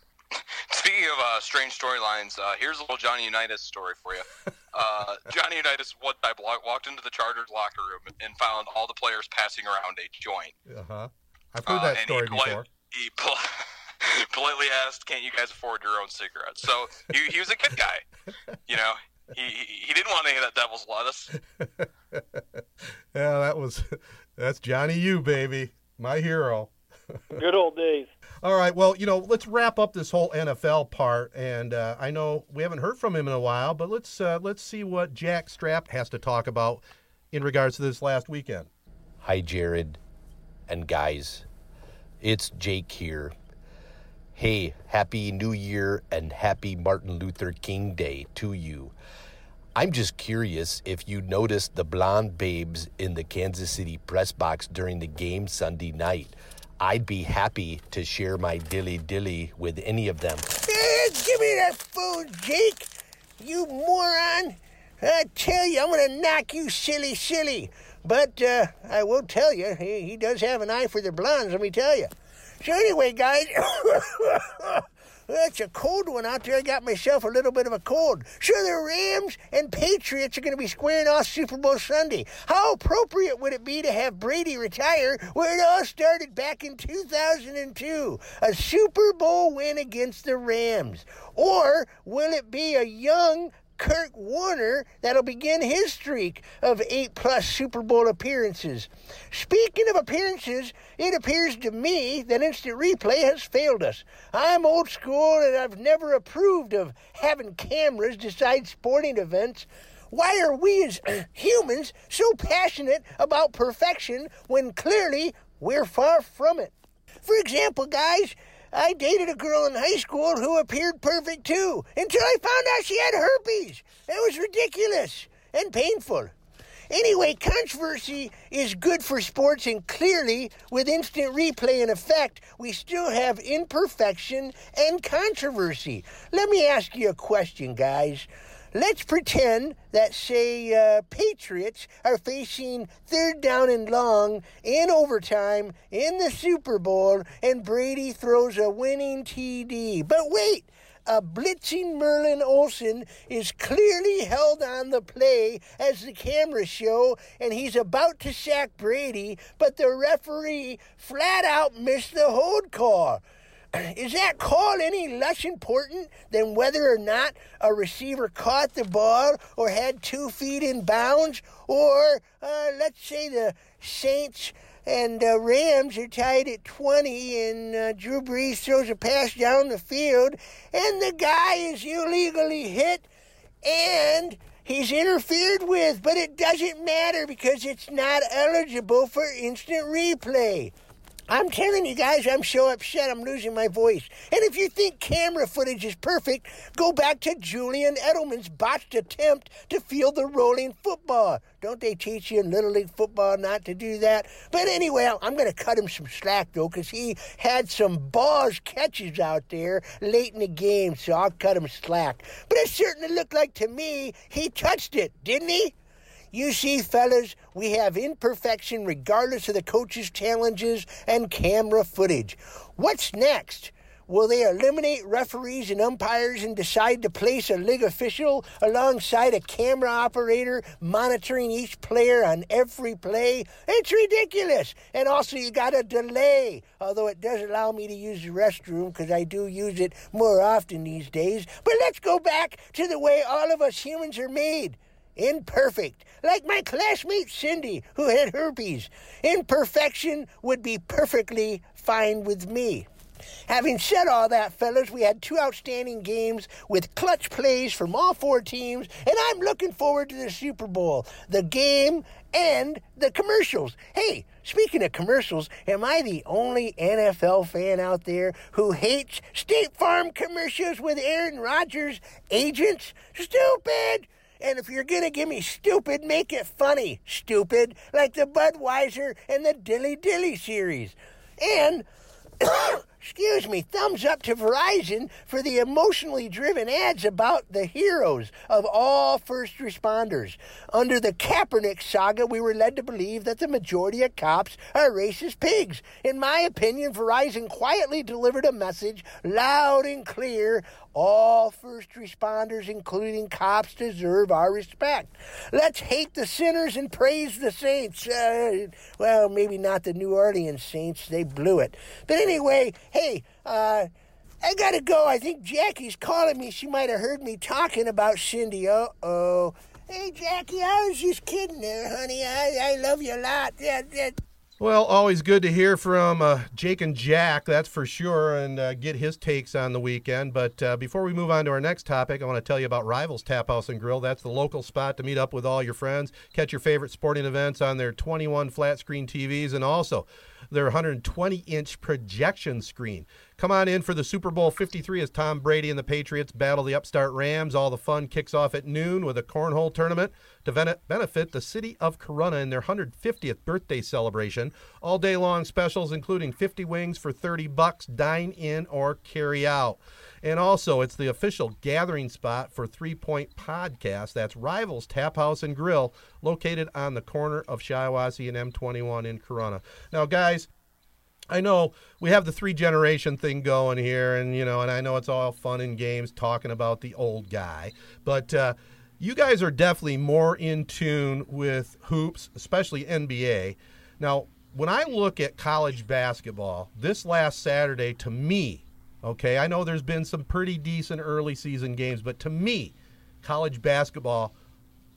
Speaking of strange storylines, here's a little Johnny Unitas story for you. Johnny Unitas one time walked into the Chargers locker room and found all the players passing around a joint. Uh-huh. I've heard that story before. Politely asked, can't you guys afford your own cigarettes? So he was a good guy. You know, he didn't want any of that devil's lettuce. Yeah, that's Johnny U, baby. My hero. Good old days. All right, well, you know, let's wrap up this whole NFL part, and I know we haven't heard from him in a while, but let's see what Jack Strap has to talk about in regards to this last weekend. Hi, Jared and guys. It's Jake here. Hey, Happy New Year and Happy Martin Luther King Day to you. I'm just curious if you noticed the blonde babes in the Kansas City press box during the game Sunday night. I'd be happy to share my dilly-dilly with any of them. Give me that phone, Jake, you moron. I tell you, I'm going to knock you silly. But I will tell you, he does have an eye for the blondes, let me tell you. So anyway, guys, that's a cold one out there. I got myself a little bit of a cold. So the Rams and Patriots are going to be squaring off Super Bowl Sunday. How appropriate would it be to have Brady retire where it all started back in 2002? A Super Bowl win against the Rams. Or will it be a young Kurt Warner that'll begin his streak of 8+ Super Bowl appearances? Speaking of appearances, it appears to me that instant replay has failed us. I'm old school and I've never approved of having cameras decide sporting events. Why are we as humans so passionate about perfection when clearly we're far from it? For example, guys, I dated a girl in high school who appeared perfect, too, until I found out she had herpes. That was ridiculous and painful. Anyway, controversy is good for sports, and clearly, with instant replay in effect, we still have imperfection and controversy. Let me ask you a question, guys. Let's pretend that, say, Patriots are facing third down and long in overtime in the Super Bowl, and Brady throws a winning TD. But wait, a blitzing Merlin Olsen is clearly held on the play as the cameras show, and he's about to sack Brady, but the referee flat out missed the hold call. Is that call any less important than whether or not a receiver caught the ball or had 2 feet in bounds? Or let's say the Saints and Rams are tied at 20 and Drew Brees throws a pass down the field and the guy is illegally hit and he's interfered with, but it doesn't matter because it's not eligible for instant replay. I'm telling you guys, I'm so upset I'm losing my voice. And if you think camera footage is perfect, go back to Julian Edelman's botched attempt to field the rolling football. Don't they teach you in Little League football not to do that? But anyway, I'm going to cut him some slack, though, because he had some balls catches out there late in the game, so I'll cut him slack. But it certainly looked like to me he touched it, didn't he? You see, fellas, we have imperfection regardless of the coach's challenges and camera footage. What's next? Will they eliminate referees and umpires and decide to place a league official alongside a camera operator monitoring each player on every play? It's ridiculous. And also, you got a delay, although it does allow me to use the restroom because I do use it more often these days. But let's go back to the way all of us humans are made. Imperfect, like my classmate Cindy, who had herpes. Imperfection would be perfectly fine with me. Having said all that, fellas, we had two outstanding games with clutch plays from all four teams, and I'm looking forward to the Super Bowl, the game, and the commercials. Hey, speaking of commercials, am I the only NFL fan out there who hates State Farm commercials with Aaron Rodgers' agents? Stupid! And if you're going to give me stupid, make it funny, stupid, like the Budweiser and the Dilly Dilly series. And, excuse me, thumbs up to Verizon for the emotionally driven ads about the heroes of all first responders. Under the Kaepernick saga, we were led to believe that the majority of cops are racist pigs. In my opinion, Verizon quietly delivered a message loud and clear. All first responders, including cops, deserve our respect. Let's hate the sinners and praise the saints. Well, maybe not the New Orleans Saints. They blew it. But anyway, hey, I got to go. I think Jackie's calling me. She might have heard me talking about Cindy. Hey, Jackie, I was just kidding there, honey. I love you a lot. Yeah. Well, always good to hear from Jake and Jack, that's for sure, and get his takes on the weekend. But before we move on to our next topic, I want to tell you about Rivals Tap House and Grill. That's the local spot to meet up with all your friends, catch your favorite sporting events on their 21 flat-screen TVs, and also their 120-inch projection screen. Come on in for the Super Bowl 53 as Tom Brady and the Patriots battle the upstart Rams. All the fun kicks off at noon with a cornhole tournament to benefit the city of Corona in their 150th birthday celebration. All day long specials, including 50 wings for $30, dine in or carry out. And also, it's the official gathering spot for 3 Point Podcast. That's Rivals Tap House and Grill, located on the corner of Shiawassee and M21 in Corona. Now, guys, I know we have the three-generation thing going here, and you know, and I know it's all fun and games talking about the old guy, but you guys are definitely more in tune with hoops, especially NBA. Now, when I look at college basketball, this last Saturday, to me, okay, I know there's been some pretty decent early season games, but to me, college basketball,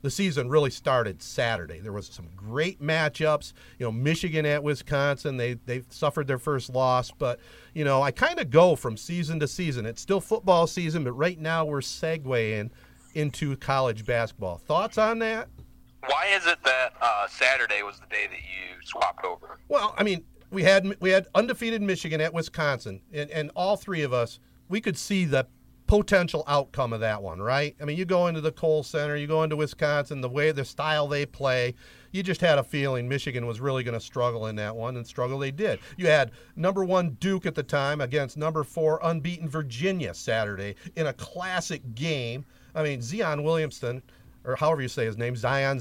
the season really started Saturday. There was some great matchups. You know, Michigan at Wisconsin, they've suffered their first loss. But, you know, I kind of go from season to season. It's still football season, but right now we're segueing into college basketball. Thoughts on that? Why is it that Saturday was the day that you swapped over? Well, I mean, we had undefeated Michigan at Wisconsin, and all three of us, we could see the potential outcome of that one, right? I mean, you go into the Kohl Center, you go into Wisconsin, the style they play, you just had a feeling Michigan was really going to struggle in that one, and struggle they did. You had number 1 Duke at the time against number 4 unbeaten Virginia Saturday in a classic game. I mean, Zion Williamson, or however you say his name, Zion,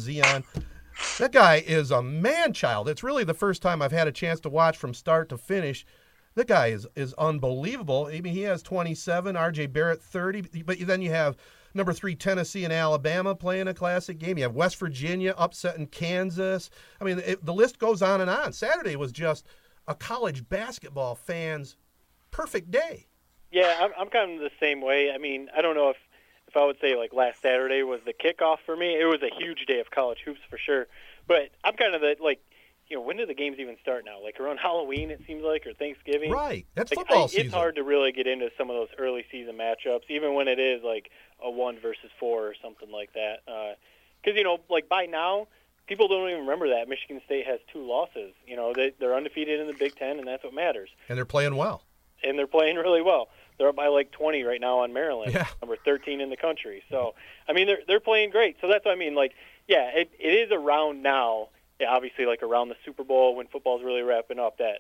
that guy is a man-child. It's really the first time I've had a chance to watch from start to finish. The guy is unbelievable. I mean, he has 27, R.J. Barrett 30, but then you have number 3 Tennessee and Alabama playing a classic game. You have West Virginia upsetting Kansas. I mean, the list goes on and on. Saturday was just a college basketball fan's perfect day. Yeah, I'm kind of the same way. I mean, I don't know if I would say like last Saturday was the kickoff for me. It was a huge day of college hoops for sure. But I'm kind of you know, when do the games even start now? Like around Halloween, it seems like, or Thanksgiving. Right, that's like, football season. It's hard to really get into some of those early season matchups, even when it is like a 1 versus 4 or something like that. Because you know, like by now, people don't even remember that Michigan State has 2 losses. You know, they're undefeated in the Big Ten, and that's what matters. And they're playing well. And they're playing really well. They're up by like 20 right now on Maryland, yeah. Number 13 in the country. So, I mean, they're playing great. So that's what I mean. Like, yeah, it is around now. Obviously, like around the Super Bowl when football's really wrapping up, that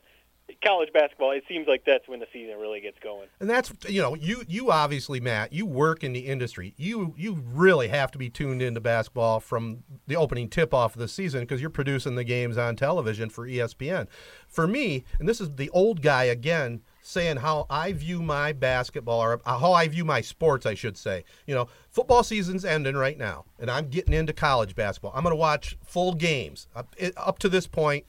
college basketball, it seems like that's when the season really gets going. And that's, you know, you obviously, Matt, you work in the industry. You really have to be tuned into basketball from the opening tip-off of the season because you're producing the games on television for ESPN. For me, and this is the old guy again, saying how I view my basketball, or how I view my sports, I should say. You know, football season's ending right now, and I'm getting into college basketball. I'm going to watch full games. Up to this point,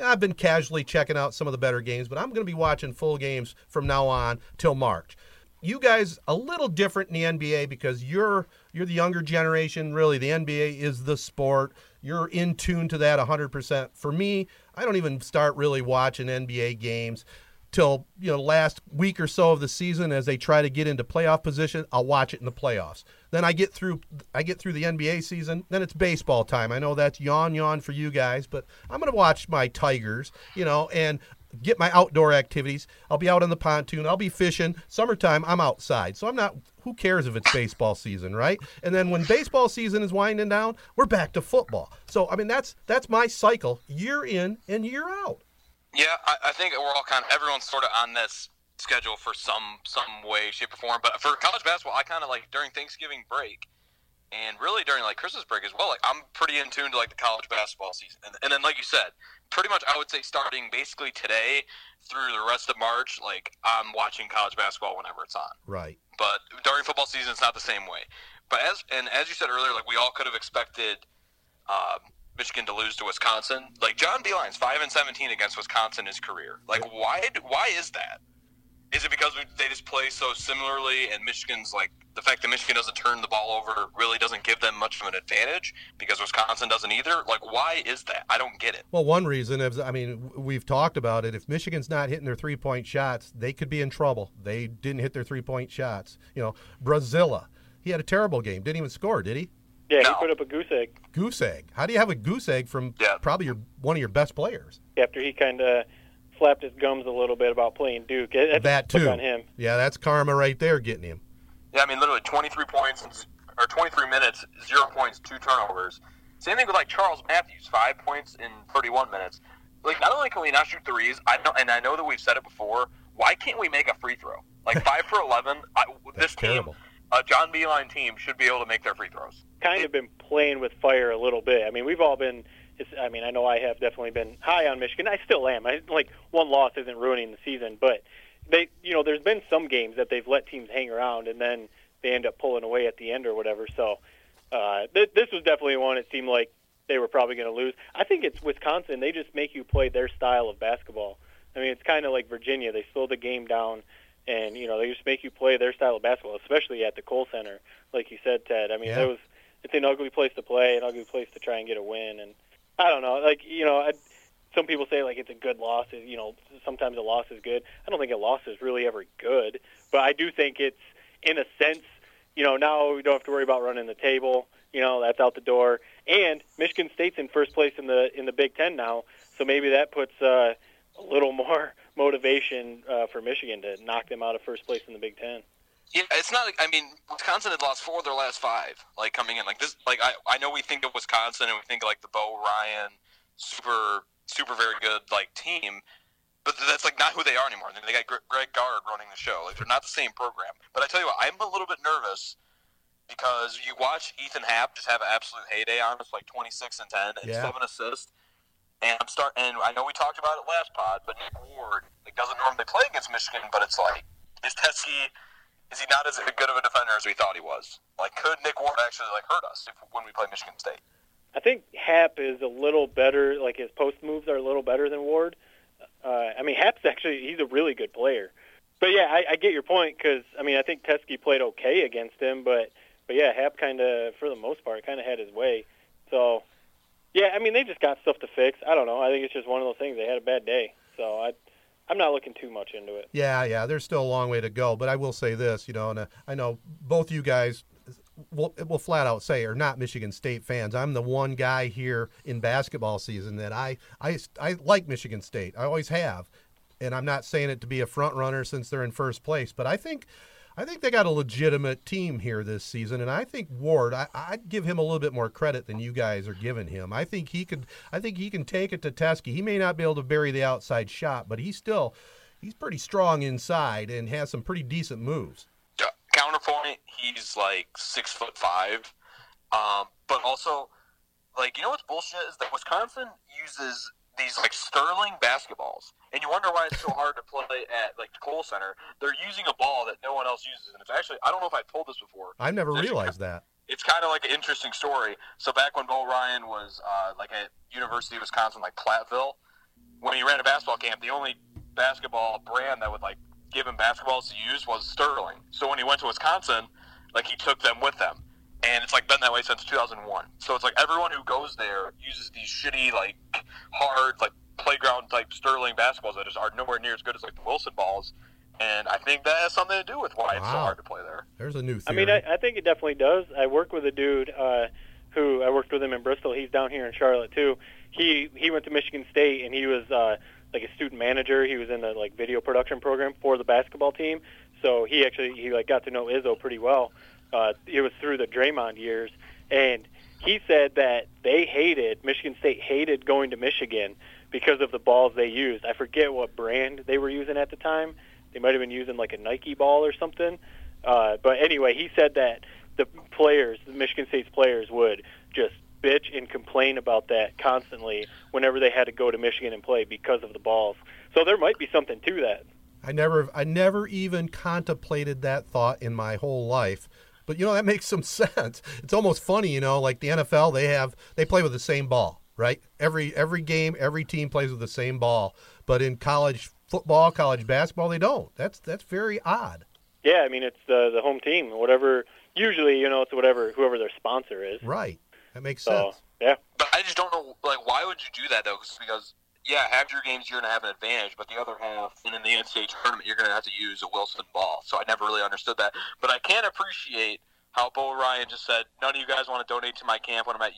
I've been casually checking out some of the better games, but I'm going to be watching full games from now on till March. You guys, a little different in the NBA because you're the younger generation. Really, the NBA is the sport. You're in tune to that 100%. For me, I don't even start really watching NBA games till, you know, last week or so of the season as they try to get into playoff position. I'll watch it in the playoffs. Then I get through the NBA season. Then it's baseball time. I know that's yawn for you guys, but I'm going to watch my Tigers, you know, and get my outdoor activities. I'll be out on the pontoon. I'll be fishing. Summertime, I'm outside. So who cares if it's baseball season, right? And then when baseball season is winding down, we're back to football. So, I mean, that's my cycle year in and year out. Yeah, I think we're all everyone's sort of on this schedule for some way, shape, or form. But for college basketball, I kind of like during Thanksgiving break and really during like Christmas break as well, like I'm pretty in tune to like the college basketball season. And then like you said, pretty much I would say starting basically today through the rest of March, like I'm watching college basketball whenever it's on. Right. But during football season, it's not the same way. But as you said earlier, like we all could have expected Michigan to lose to Wisconsin. Like John Beeline's 5-17 against Wisconsin in his career. Like why is that? Is it because they just play so similarly, and Michigan's like, the fact that Michigan doesn't turn the ball over really doesn't give them much of an advantage because Wisconsin doesn't either? Like, why is that? I don't get it. Well, one reason is, I mean, we've talked about it. If Michigan's not hitting their three-point shots, they could be in trouble. They didn't hit their three-point shots. You know, Brazilla, he had a terrible game. Didn't even score, did he? Yeah, no. He put up a goose egg. Goose egg. How do you have a goose egg from probably one of your best players? After he kind of flapped his gums a little bit about playing Duke. That too. On him. Yeah, that's karma right there getting him. Yeah, I mean, literally 23 points, or 23 minutes, 0 points, 2 turnovers. Same thing with, like, Charles Matthews, 5 points in 31 minutes. Like, not only can we not shoot threes, I know that we've said it before, why can't we make a free throw? Like, 5 for 11, this terrible. Team, a John Beilein team, should be able to make their free throws. Kind of been playing with fire a little bit. I mean, we've all been... I mean, I know I have definitely been high on Michigan. I still am. One loss isn't ruining the season, but they, you know, there's been some games that they've let teams hang around and then they end up pulling away at the end or whatever. So this was definitely one it seemed like they were probably going to lose. I think it's Wisconsin. They just make you play their style of basketball. I mean, it's kind of like Virginia. They slow the game down, and you know, they just make you play their style of basketball, especially at the Kohl Center, like you said, Ted. I mean, it's an ugly place to play, an ugly place to try and get a win, and. I don't know. Like, you know, some people say, like, it's a good loss. You know, sometimes a loss is good. I don't think a loss is really ever good. But I do think it's, in a sense, you know, now we don't have to worry about running the table. You know, that's out the door. And Michigan State's in first place in the Big Ten now, so maybe that puts a little more motivation for Michigan to knock them out of first place in the Big Ten. Yeah, it's not. I mean, Wisconsin had lost 4 of their last 5. Like coming in, like this. Like I know we think of Wisconsin and we think like the Bo Ryan, super very good like team, but that's like not who they are anymore. They got Greg Gard running the show. Like they're not the same program. But I tell you what, I'm a little bit nervous because you watch Ethan Happ just have an absolute heyday on us, like 26 and 10 and 7 assists. And And I know we talked about it last pod, but Nick Ward like doesn't normally play against Michigan, but it's like is Teske. Is he not as good of a defender as we thought he was? Like, could Nick Ward actually like hurt us when we play Michigan State? I think Happ is a little better. Like his post moves are a little better than Ward. I mean, Happ's actually he's a really good player. But yeah, I get your point because I mean I think Teske played okay against him, but yeah, Happ kind of for the most part kind of had his way. So yeah, I mean they just got stuff to fix. I don't know. I think it's just one of those things. They had a bad day, so I'm not looking too much into it. Yeah, there's still a long way to go, but I will say this, you know, and I know both you guys will flat out say are not Michigan State fans. I'm the one guy here in basketball season that I like Michigan State. I always have, and I'm not saying it to be a front runner since they're in first place, but I think they got a legitimate team here this season, and I think Ward, I'd give him a little bit more credit than you guys are giving him. I think he can take it to Teske. He may not be able to bury the outside shot, but he's pretty strong inside and has some pretty decent moves. Counterpoint, he's like 6'5", but also, like you know what's bullshit is that Wisconsin uses these like Sterling basketballs. And you wonder why it's so hard to play at like the Kohl Center. They're using a ball that no one else uses, and it's actually I don't know if I've told this before. I've never realized that. It's kind of like an interesting story. So back when Bo Ryan was like at University of Wisconsin, like Platteville, when he ran a basketball camp, the only basketball brand that would like give him basketballs to use was Sterling. So when he went to Wisconsin, like he took them with them. And it's like been that way since 2001. So it's like everyone who goes there uses these shitty, like hard, like playground type Sterling basketballs that just are nowhere near as good as like the Wilson balls. And I think that has something to do with why it's so hard to play there. There's a new theory. I mean, I think it definitely does. I work with a dude who I worked with him in Bristol. He's down here in Charlotte too. He went to Michigan State and he was like a student manager. He was in the like video production program for the basketball team. So he like got to know Izzo pretty well. It was through the Draymond years, and he said that Michigan State hated going to Michigan because of the balls they used. I forget what brand they were using at the time. They might have been using like a Nike ball or something. But anyway, he said that the Michigan State's players would just bitch and complain about that constantly whenever they had to go to Michigan and play because of the balls. So there might be something to that. I never even contemplated that thought in my whole life. But, you know, that makes some sense. It's almost funny, you know, like the NFL, they play with the same ball, right? Every game, every team plays with the same ball. But in college football, college basketball, they don't. That's very odd. Yeah, I mean, it's the home team. Whatever, usually, you know, it's whoever their sponsor is. Right. That makes sense. Yeah. But I just don't know, like, why would you do that, though? Because, yeah, half your games you're going to have an advantage, but the other half, and in the NCAA tournament, you're going to have to use a Wilson ball. So I never really understood that. But I can appreciate how Bo Ryan just said, none of you guys want to donate to my camp when I'm at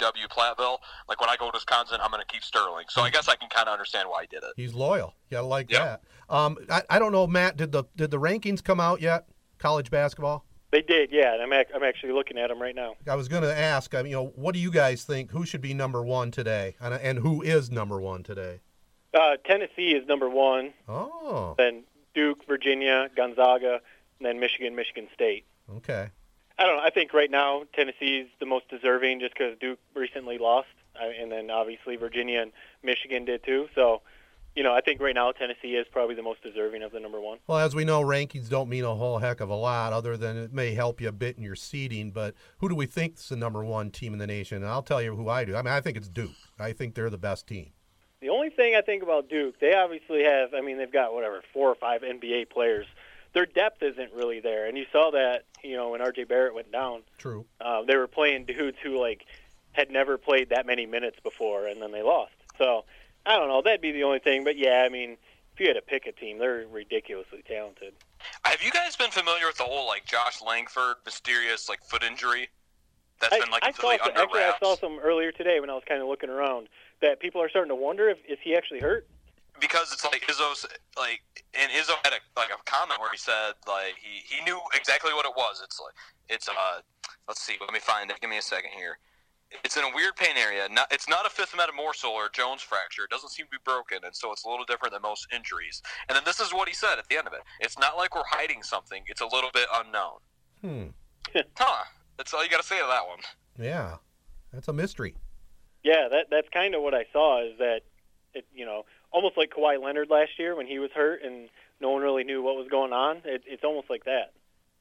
UW-Platteville. Like, when I go to Wisconsin, I'm going to keep Sterling. So I guess I can kind of understand why he did it. He's loyal. Yeah, I like that. I don't know, Matt, did the rankings come out yet, college basketball? They did, yeah, and I'm actually looking at them right now. I was going to ask, I mean, you know, what do you guys think? Who should be number one today, and who is number one today? Tennessee is number one. Oh. Then Duke, Virginia, Gonzaga, and then Michigan State. Okay. I don't know. I think right now Tennessee is the most deserving just because Duke recently lost, and then obviously Virginia and Michigan did too, so... You know, I think right now Tennessee is probably the most deserving of the number one. Well, as we know, rankings don't mean a whole heck of a lot other than it may help you a bit in your seeding. But who do we think is the number one team in the nation? And I'll tell you who I do. I mean, I think it's Duke. I think they're the best team. The only thing I think about Duke, they obviously have, I mean, they've got, whatever, 4 or 5 NBA players. Their depth isn't really there. And you saw that, you know, when R.J. Barrett went down. True. They were playing dudes who, like, had never played that many minutes before, and then they lost. So... I don't know. That'd be the only thing. But, yeah, I mean, if you had to pick a team, they're ridiculously talented. Have you guys been familiar with the whole, like, Josh Langford mysterious, like, foot injury? That's been, like, completely under wraps. Actually, I saw some earlier today when I was kind of looking around that people are starting to wonder if he actually hurt. Because it's like Izzo's, like, and Izzo had a comment where he said, like, he knew exactly what it was. It's like, let's see, let me find it. Give me a second here. It's in a weird pain area. It's not a fifth metatarsal or Jones fracture. It doesn't seem to be broken, and so it's a little different than most injuries. And then this is what he said at the end of it. It's not like we're hiding something. It's a little bit unknown. That's all you got to say to that one. Yeah, that's a mystery. Yeah, that's kind of what I saw is that, you know, almost like Kawhi Leonard last year when he was hurt and no one really knew what was going on. It's almost like that.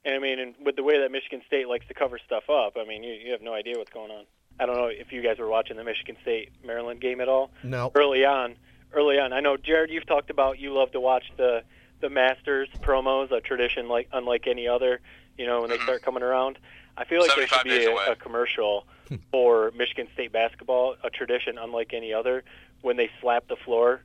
And, I mean, and with the way that Michigan State likes to cover stuff up, I mean, you have no idea what's going on. I don't know if you guys were watching the Michigan State-Maryland game at all. No. Early on. I know, Jared, you've talked about you love to watch the Masters promos, a tradition like unlike any other, you know, when they start coming around. I feel like there should be a commercial for Michigan State basketball, a tradition unlike any other. When they slap the floor,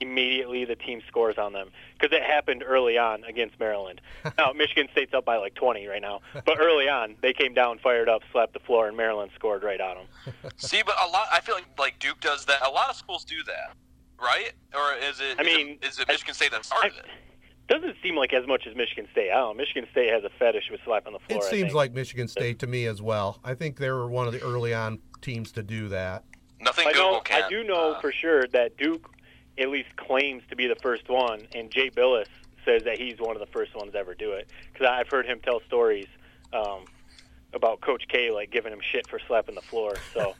immediately the team scores on them. Because it happened early on against Maryland. Now, Michigan State's up by like 20 right now. But early on, they came down, fired up, slapped the floor, and Maryland scored right on them. See, but a lot, I feel like Duke does that. A lot of schools do that, right? Or is it, is it Michigan State that started it? Doesn't seem like as much as Michigan State. I don't know. Michigan State has a fetish with slapping the floor. It seems like Michigan State to me as well. I think they were one of the early on teams to do that. I do know for sure that Duke at least claims to be the first one, and Jay Billis says that he's one of the first ones to ever do it. Because I've heard him tell stories about Coach K, like, giving him shit for slapping the floor. So,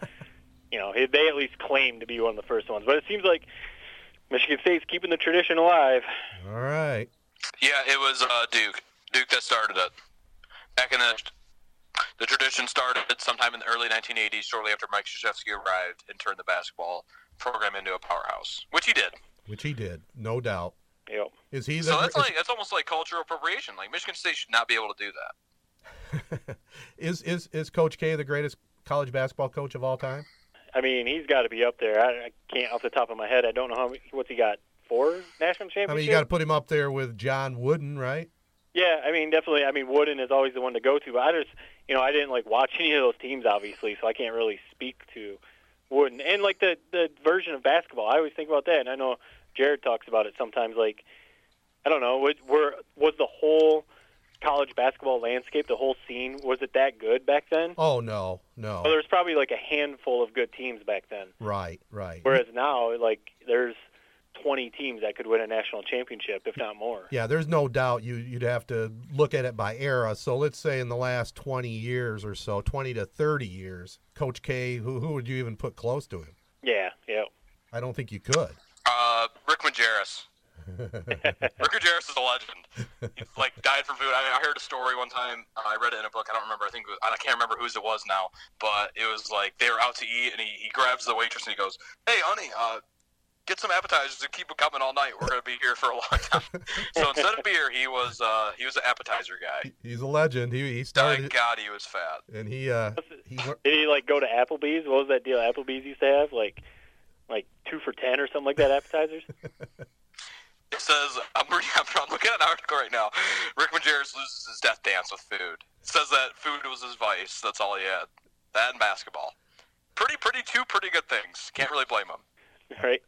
you know, they at least claim to be one of the first ones. But it seems like Michigan State's keeping the tradition alive. All right. Yeah, it was Duke. Duke that started it. Back in the tradition started sometime in the early 1980s, shortly after Mike Krzyzewski arrived and turned the basketball program into a powerhouse, which he did. No doubt. Yep. That's almost like cultural appropriation. Like, Michigan State should not be able to do that. Is Coach K the greatest college basketball coach of all time? I mean, he's got to be up there. I can't, off the top of my head, I don't know how many, what's he got, 4 national championships? I mean, you got to put him up there with John Wooden, right? Yeah, I mean, definitely. I mean, Wooden is always the one to go to, but I just, you know, I didn't, like, watch any of those teams, obviously, so I can't really speak to Wooden. And, like, the version of basketball, I always think about that, and I know Jared talks about it sometimes. Like, I don't know, was the whole college basketball landscape, the whole scene, was it that good back then? Oh, no. Well, there was probably, like, a handful of good teams back then. Right. Whereas now, like, there's 20 teams that could win a national championship, if not more. Yeah, there's no doubt you'd have to look at it by era. So let's say in the last 20 years or so, 20 to 30 years, Coach K, who would you even put close to him? Yeah. I don't think you could. Rick Majerus. Rick Majerus is a legend. He, like, died from food. I heard a story one time. I read it in a book. I don't remember. I can't remember whose it was now, but it was like they were out to eat, and he grabs the waitress, and he goes, "Hey, honey, get some appetizers and keep them coming all night. We're going to be here for a long time. So instead of beer, he was an appetizer guy. He's a legend. He started. Thank God he was fat. And did he like go to Applebee's? What was that deal Applebee's used to have? Like 2 for $10 or something like that, appetizers? It says, I'm looking at an article right now. Rick Majerus loses his death dance with food. It says that food was his vice. That's all he had. That and basketball. Two pretty good things. Can't really blame him. All right.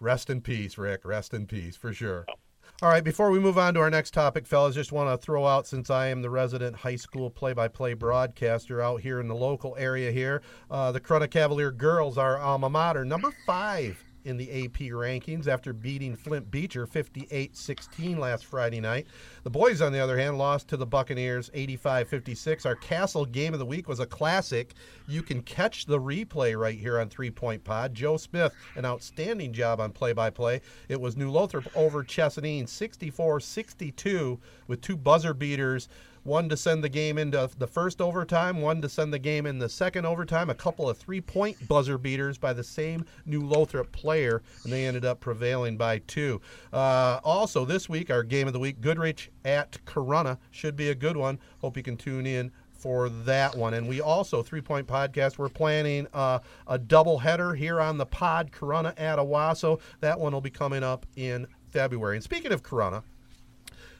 Rest in peace, Rick. Rest in peace, for sure. Oh. All right, before we move on to our next topic, fellas, just want to throw out, since I am the resident high school play-by-play broadcaster out here in the local area here, the Corona Cavalier girls, our alma mater, number 5 in the AP rankings after beating Flint Beecher 58-16 last Friday night. The boys, on the other hand, lost to the Buccaneers 85-56. Our Castle game of the week was a classic. You can catch the replay right here on 3 Point Pod. Joe Smith, an outstanding job on play-by-play. It was New Lothrop over Chesanning 64-62 with 2 buzzer beaters. One to send the game into the first overtime, one to send the game in the second overtime, a couple of three-point buzzer beaters by the same New Lothrop player, and they ended up prevailing by 2. Also, this week, our game of the week, Goodrich at Corona, should be a good one. Hope you can tune in for that one. And we also, 3 Point Podcast, we're planning a doubleheader here on the pod, Corona at Owasso. That one will be coming up in February. And speaking of Corona,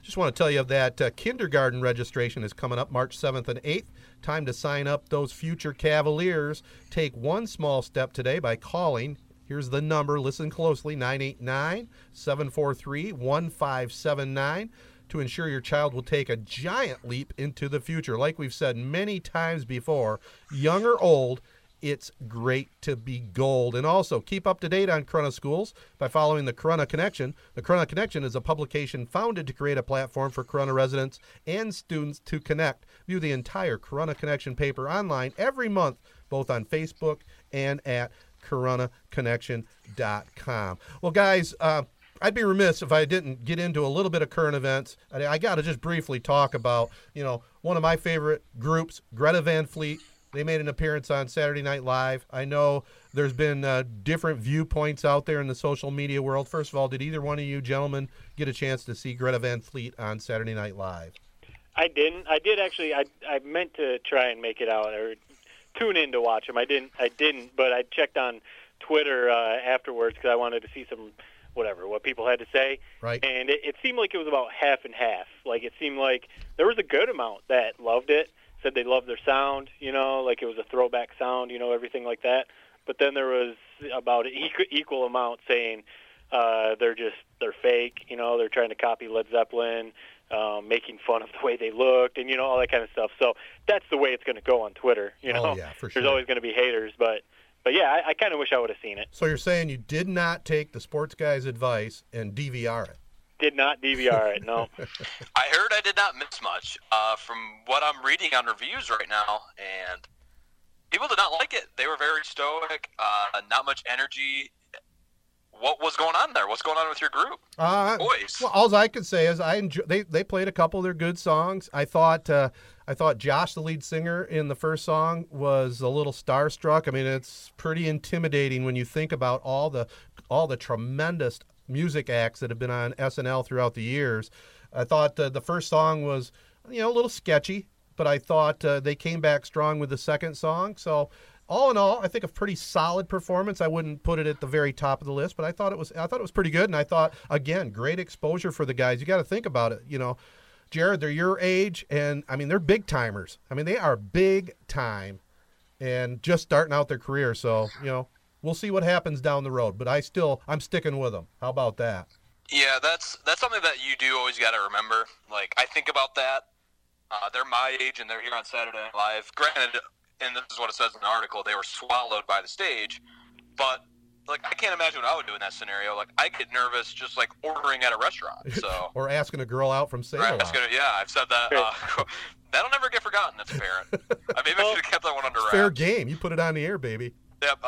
just want to tell you that kindergarten registration is coming up March 7th and 8th. Time to sign up those future Cavaliers. Take one small step today by calling. Here's the number. Listen closely. 989-743-1579 to ensure your child will take a giant leap into the future. Like we've said many times before, young or old, it's great to be gold. And also, keep up to date on Corona Schools by following the Corona Connection. The Corona Connection is a publication founded to create a platform for Corona residents and students to connect. View the entire Corona Connection paper online every month, both on Facebook and at coronaconnection.com. Well, guys, I'd be remiss if I didn't get into a little bit of current events. I got to just briefly talk about, one of my favorite groups, Greta Van Fleet. They made an appearance on Saturday Night Live. I know there's been different viewpoints out there in the social media world. First of all, did either one of you gentlemen get a chance to see Greta Van Fleet on Saturday Night Live? I didn't. I did actually. I meant to try and make it out or tune in to watch them. I didn't. But I checked on Twitter afterwards because I wanted to see what people had to say. Right. And it seemed like it was about half and half. Like it seemed like there was a good amount that loved it. Said they loved their sound, like it was a throwback sound, everything like that. But then there was about an equal amount saying they're fake, they're trying to copy Led Zeppelin, making fun of the way they looked, and, all that kind of stuff. So that's the way it's going to go on Twitter, Oh, yeah, for sure. There's always going to be haters, but yeah, I kind of wish I would have seen it. So you're saying you did not take the sports guy's advice and DVR it? Did not DVR it, no. I heard I did not miss much from what I'm reading on reviews right now, and people did not like it. They were very stoic, not much energy. What was going on there? What's going on with your group? Boys. Well, all I could say is they played a couple of their good songs. I thought Josh, the lead singer, in the first song was a little starstruck. I mean, it's pretty intimidating when you think about all the tremendous music acts that have been on SNL throughout the years. I thought the first song was, a little sketchy, but I thought they came back strong with the second song. So all in all, I think a pretty solid performance. I wouldn't put it at the very top of the list, but I thought it was pretty good. And I thought, again, great exposure for the guys. You got to think about it, Jared, they're your age, and I mean, they're big timers. I mean, they are big time and just starting out their career. So, we'll see what happens down the road, but I'm sticking with them. How about that? Yeah, that's something that you do always got to remember. Like, I think about that. They're my age, and they're here on Saturday Night Live. Granted, and this is what it says in the article, they were swallowed by the stage. But, I can't imagine what I would do in that scenario. Like, I get nervous just, ordering at a restaurant. So or asking a girl out from Salem. Yeah, I've said that. That'll never get forgotten as a parent. Maybe I should have kept that one under wraps. Fair game. You put it on the air, baby. Yep,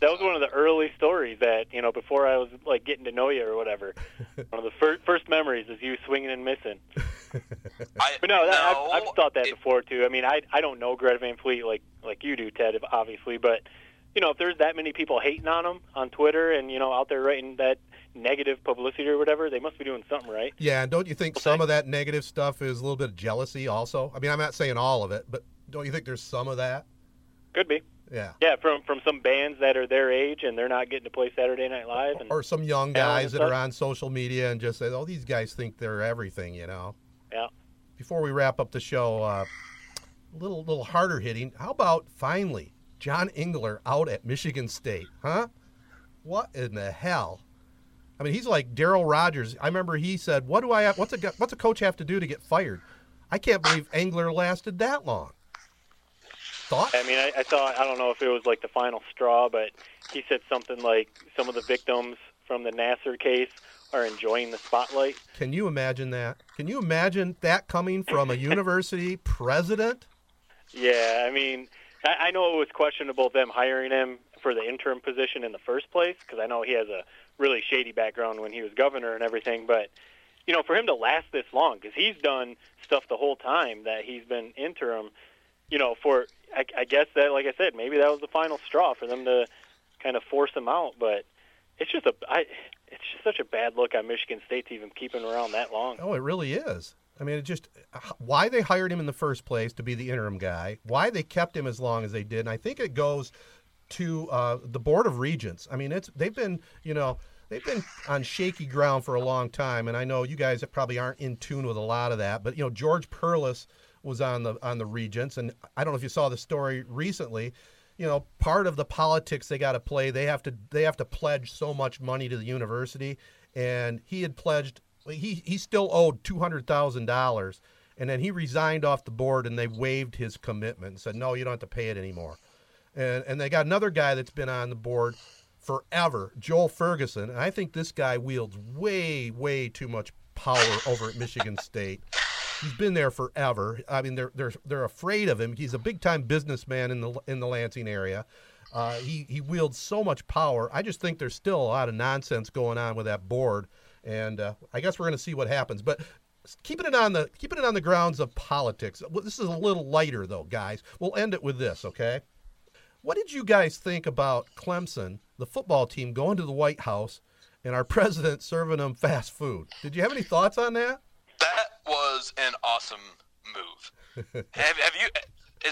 that was one of the early stories that, before I was, getting to know you or whatever. One of the first memories is you swinging and missing. I've thought that before, too. I mean, I don't know Greta Van Fleet like you do, Ted, obviously, but you know, if there's that many people hating on him on Twitter and, you know, out there writing that negative publicity or whatever, they must be doing something right. Yeah, and don't you think some of that negative stuff is a little bit of jealousy also? I mean, I'm not saying all of it, but don't you think there's some of that? Could be. Yeah. Yeah, from some bands that are their age and they're not getting to play Saturday Night Live. And or some young guys that are on social media and just say, oh, these guys think they're everything, you know. Yeah. Before we wrap up the show, a little harder hitting, how about finally John Engler out at Michigan State? Huh? What in the hell? I mean, he's like Darryl Rogers. I remember he said, "What do I have? What's a coach have to do to get fired?" I can't believe Engler lasted that long. Thought? I mean, I saw. I don't know if it was like the final straw, but he said something like, "Some of the victims from the Nassar case are enjoying the spotlight." Can you imagine that? Can you imagine that coming from a university president? Yeah, I mean, I know it was questionable them hiring him for the interim position in the first place because I know he has a really shady background when he was governor and everything, but you know, for him to last this long, because he's done stuff the whole time that he's been interim, you know, for I guess that, like I said, maybe that was the final straw for them to kind of force him out, but it's just such a bad look on Michigan State to even keep him around that long. Oh, it really is. I mean, it just why they hired him in the first place to be the interim guy, why they kept him as long as they did, and I think it goes to the Board of Regents. I mean, they've been on shaky ground for a long time, and I know you guys probably aren't in tune with a lot of that. But you know, George Perlis was on the Regents, and I don't know if you saw the story recently. You know, part of the politics they got to play, they have to pledge so much money to the university, and he had pledged he still owed $200,000, and then he resigned off the board, and they waived his commitment and said, no, you don't have to pay it anymore. And they got another guy that's been on the board forever, Joel Ferguson. And I think this guy wields way, way too much power over at Michigan State. He's been there forever. I mean, they're afraid of him. He's a big-time businessman in the Lansing area. He wields so much power. I just think there's still a lot of nonsense going on with that board, and I guess we're going to see what happens. But keeping it on the grounds of politics. This is a little lighter, though, guys. We'll end it with this, okay? What did you guys think about Clemson, the football team, going to the White House and our president serving them fast food? Did you have any thoughts on that? That was an awesome move. Have you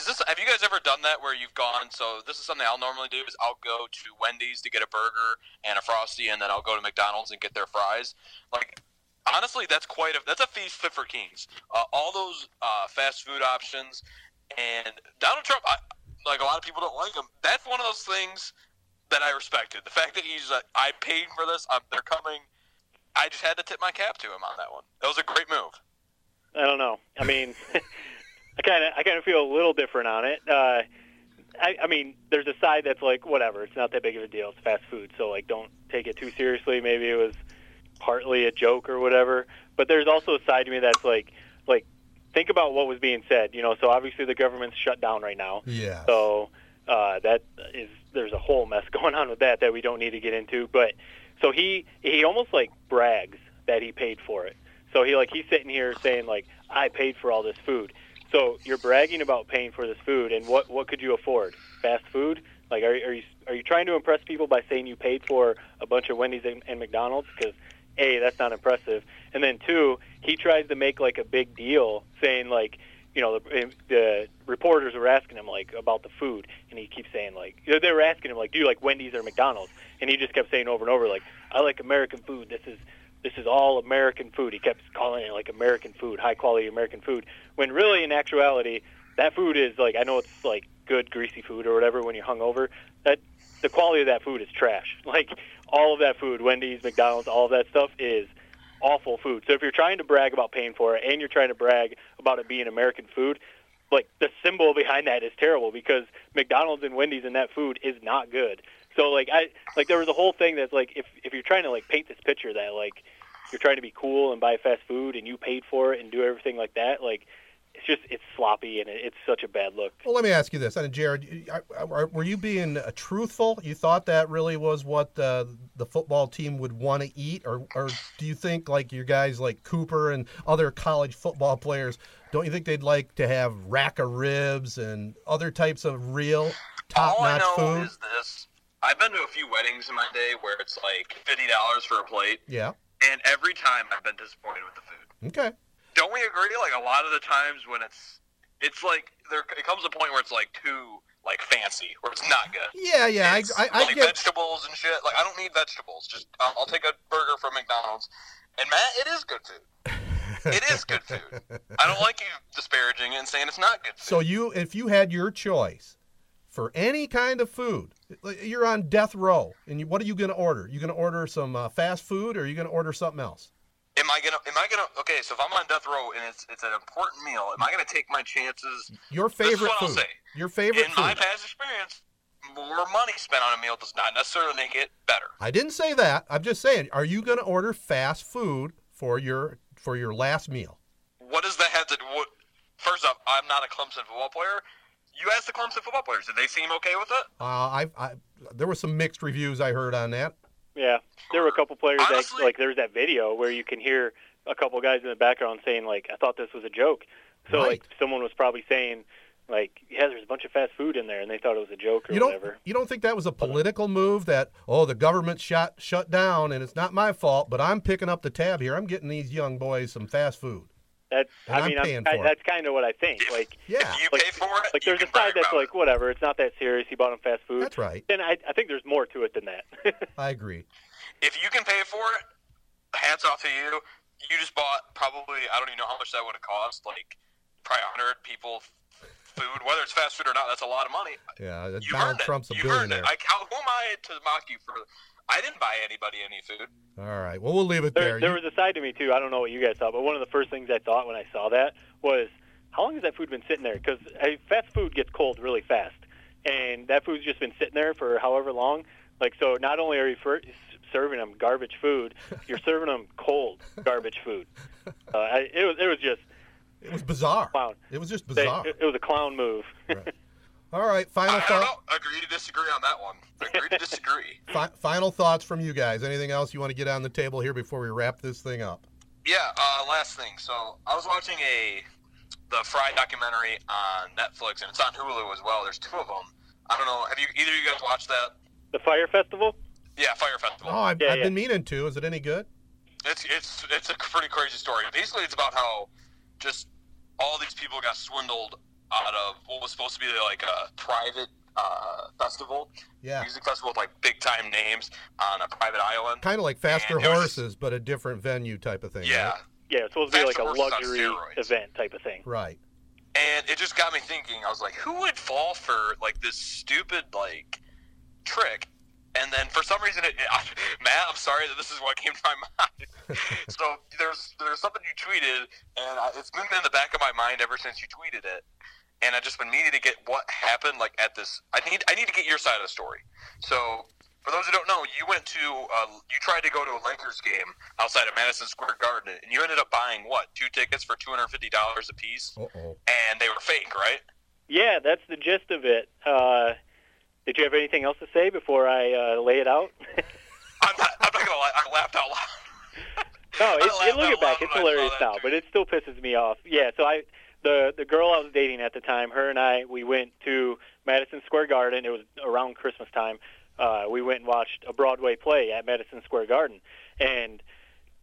guys ever done that where you've gone, so this is something I'll normally do is I'll go to Wendy's to get a burger and a Frosty, and then I'll go to McDonald's and get their fries. Like, honestly, that's a feast fit for kings. All those fast food options, and Donald Trump, like, a lot of people don't like him. That's one of those things that I respected. The fact that he's like, I paid for this, they're coming. I just had to tip my cap to him on that one. That was a great move. I don't know. I mean, I kind of feel a little different on it. I mean, there's a side that's like, whatever, it's not that big of a deal. It's fast food, so, like, don't take it too seriously. Maybe it was partly a joke or whatever. But there's also a side to me that's like, think about what was being said, you know. So obviously the government's shut down right now. Yeah. So there's a whole mess going on with that we don't need to get into. But so he almost like brags that he paid for it. So he's sitting here saying like, I paid for all this food. So you're bragging about paying for this food, and what could you afford? Fast food? Like, are you trying to impress people by saying you paid for a bunch of Wendy's and McDonald's? Because A, that's not impressive. And then, two, he tries to make, like, a big deal saying, like, you know, the reporters were asking him, like, about the food. And he keeps saying, like, they were asking him, like, do you like Wendy's or McDonald's? And he just kept saying over and over, like, I like American food. This is all American food. He kept calling it, like, American food, high-quality American food. When really, in actuality, that food is, like, I know it's, like, good, greasy food or whatever when you're hungover. The quality of that food is trash. Like, all of that food, Wendy's, McDonald's, all of that stuff is awful food. So if you're trying to brag about paying for it and you're trying to brag about it being American food, like, the symbol behind that is terrible because McDonald's and Wendy's and that food is not good. So, like, there was a whole thing that's, like, if you're trying to, like, paint this picture that, like, you're trying to be cool and buy fast food and you paid for it and do everything like that, like, it's sloppy, and it's such a bad look. Well, let me ask you this. And Jared, were you being truthful? You thought that really was what the football team would want to eat? Or do you think, like, your guys like Cooper and other college football players, don't you think they'd like to have rack of ribs and other types of real top-notch food? All I know is this. I've been to a few weddings in my day where it's like $50 for a plate. Yeah. And every time I've been disappointed with the food. Okay. Don't we agree? Like, a lot of the times when it's like it comes to a point where it's like too like fancy, where it's not good. Yeah. I get vegetables and shit. Like, I don't need vegetables. Just I'll take a burger from McDonald's. And Matt, it is good food. It is good food. I don't like you disparaging it and saying it's not good food. So if you had your choice for any kind of food, you're on death row, and what are you going to order? You going to order some fast food, or are you going to order something else? Am I gonna? Okay, so if I'm on death row and it's an important meal, am I gonna take my chances? Your favorite food. This is what I'll say. Your favorite food. In my past experience, more money spent on a meal does not necessarily make it better. I didn't say that. I'm just saying, are you gonna order fast food for your last meal? What does that have to do? First off, I'm not a Clemson football player. You asked the Clemson football players. Did they seem okay with it? There were some mixed reviews I heard on that. Yeah, there were a couple players that, like, there's that video where you can hear a couple guys in the background saying, like, I thought this was a joke. So, right. Like, someone was probably saying, like, yeah, there's a bunch of fast food in there, and they thought it was a joke or whatever. You don't think that was a political move that, the government shut down, and it's not my fault, but I'm picking up the tab here. I'm getting these young boys some fast food. That's kind of what I think. Like, yeah, if you pay for it. Like, there's a side that's like, whatever, it's not that serious. He bought him fast food. That's right. Then I think there's more to it than that. I agree. If you can pay for it, hats off to you. You just bought probably, I don't even know how much that would have cost. Like, probably 100 people food, whether it's fast food or not. That's a lot of money. Yeah, you Donald Trump's a billionaire. Like, who am I to mock you for? I didn't buy anybody any food. All right. Well, we'll leave it there. There was a side to me, too. I don't know what you guys thought, but one of the first things I thought when I saw that was, how long has that food been sitting there? Because fast food gets cold really fast, and that food's just been sitting there for however long. Like, so not only are you serving them garbage food, you're serving them cold garbage food. It was bizarre. Clown. It was just bizarre. It was a clown move. Right. All right, final thoughts. I don't know. Agree to disagree on that one. Agree to disagree. Final thoughts from you guys. Anything else you want to get on the table here before we wrap this thing up? Yeah, last thing. So I was watching the Fry documentary on Netflix, and it's on Hulu as well. There's two of them. I don't know. Have either of you guys watched that? The Fire Festival? Yeah, Fire Festival. Oh, I've been meaning to. Is it any good? It's a pretty crazy story. Basically, it's about how just all these people got swindled out of what was supposed to be like a private festival, music festival with like big time names on a private island. Kind of like Faster Horses, but a different venue type of thing. Yeah, right? Yeah, it's supposed to be like a luxury event type of thing. Right. And it just got me thinking. I was like, who would fall for like this stupid like trick? And then for some reason, Matt, I'm sorry that this is what came to my mind. So there's something you tweeted, and it's been in the back of my mind ever since you tweeted it. And I just been needing to get what happened, like, at this. I need to get your side of the story. So, for those who don't know, you went to, you tried to go to a Lakers game outside of Madison Square Garden, and you ended up buying, what, 2 tickets for $250 apiece? Uh-oh. And they were fake, right? Yeah, that's the gist of it. Did you have anything else to say before I lay it out? I'm not going to lie. I laughed out loud. No, look it back. It's hilarious now, but it still pisses me off. Yeah, so The girl I was dating at the time, her and I, we went to Madison Square Garden. It was around Christmas time. We went and watched a Broadway play at Madison Square Garden. And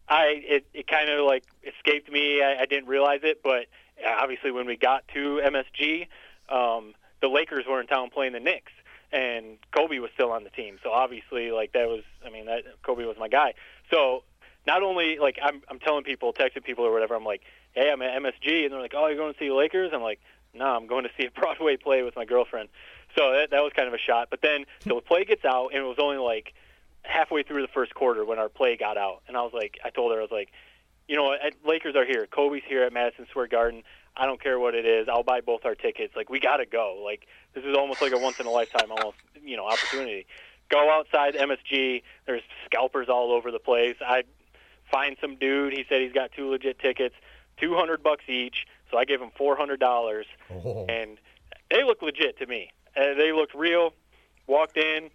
it kind of, like, escaped me. I didn't realize it. But obviously when we got to MSG, the Lakers were in town playing the Knicks. And Kobe was still on the team. So obviously, like, Kobe was my guy. So not only, like, I'm telling people, texting people or whatever, I'm like, hey, I'm at MSG, and they're like, oh, you're going to see the Lakers? I'm like, no, I'm going to see a Broadway play with my girlfriend. So that was kind of a shot. But then so the play gets out, and it was only like halfway through the first quarter when our play got out. And I told her, I was like, you know what, Lakers are here. Kobe's here at Madison Square Garden. I don't care what it is. I'll buy both our tickets. Like, we got to go. Like, this is almost like a once-in-a-lifetime opportunity. Go outside MSG. There's scalpers all over the place. I find some dude. He said he's got 2 legit tickets. $200 each, So I gave them $400, and they looked legit to me. They looked real. Walked in.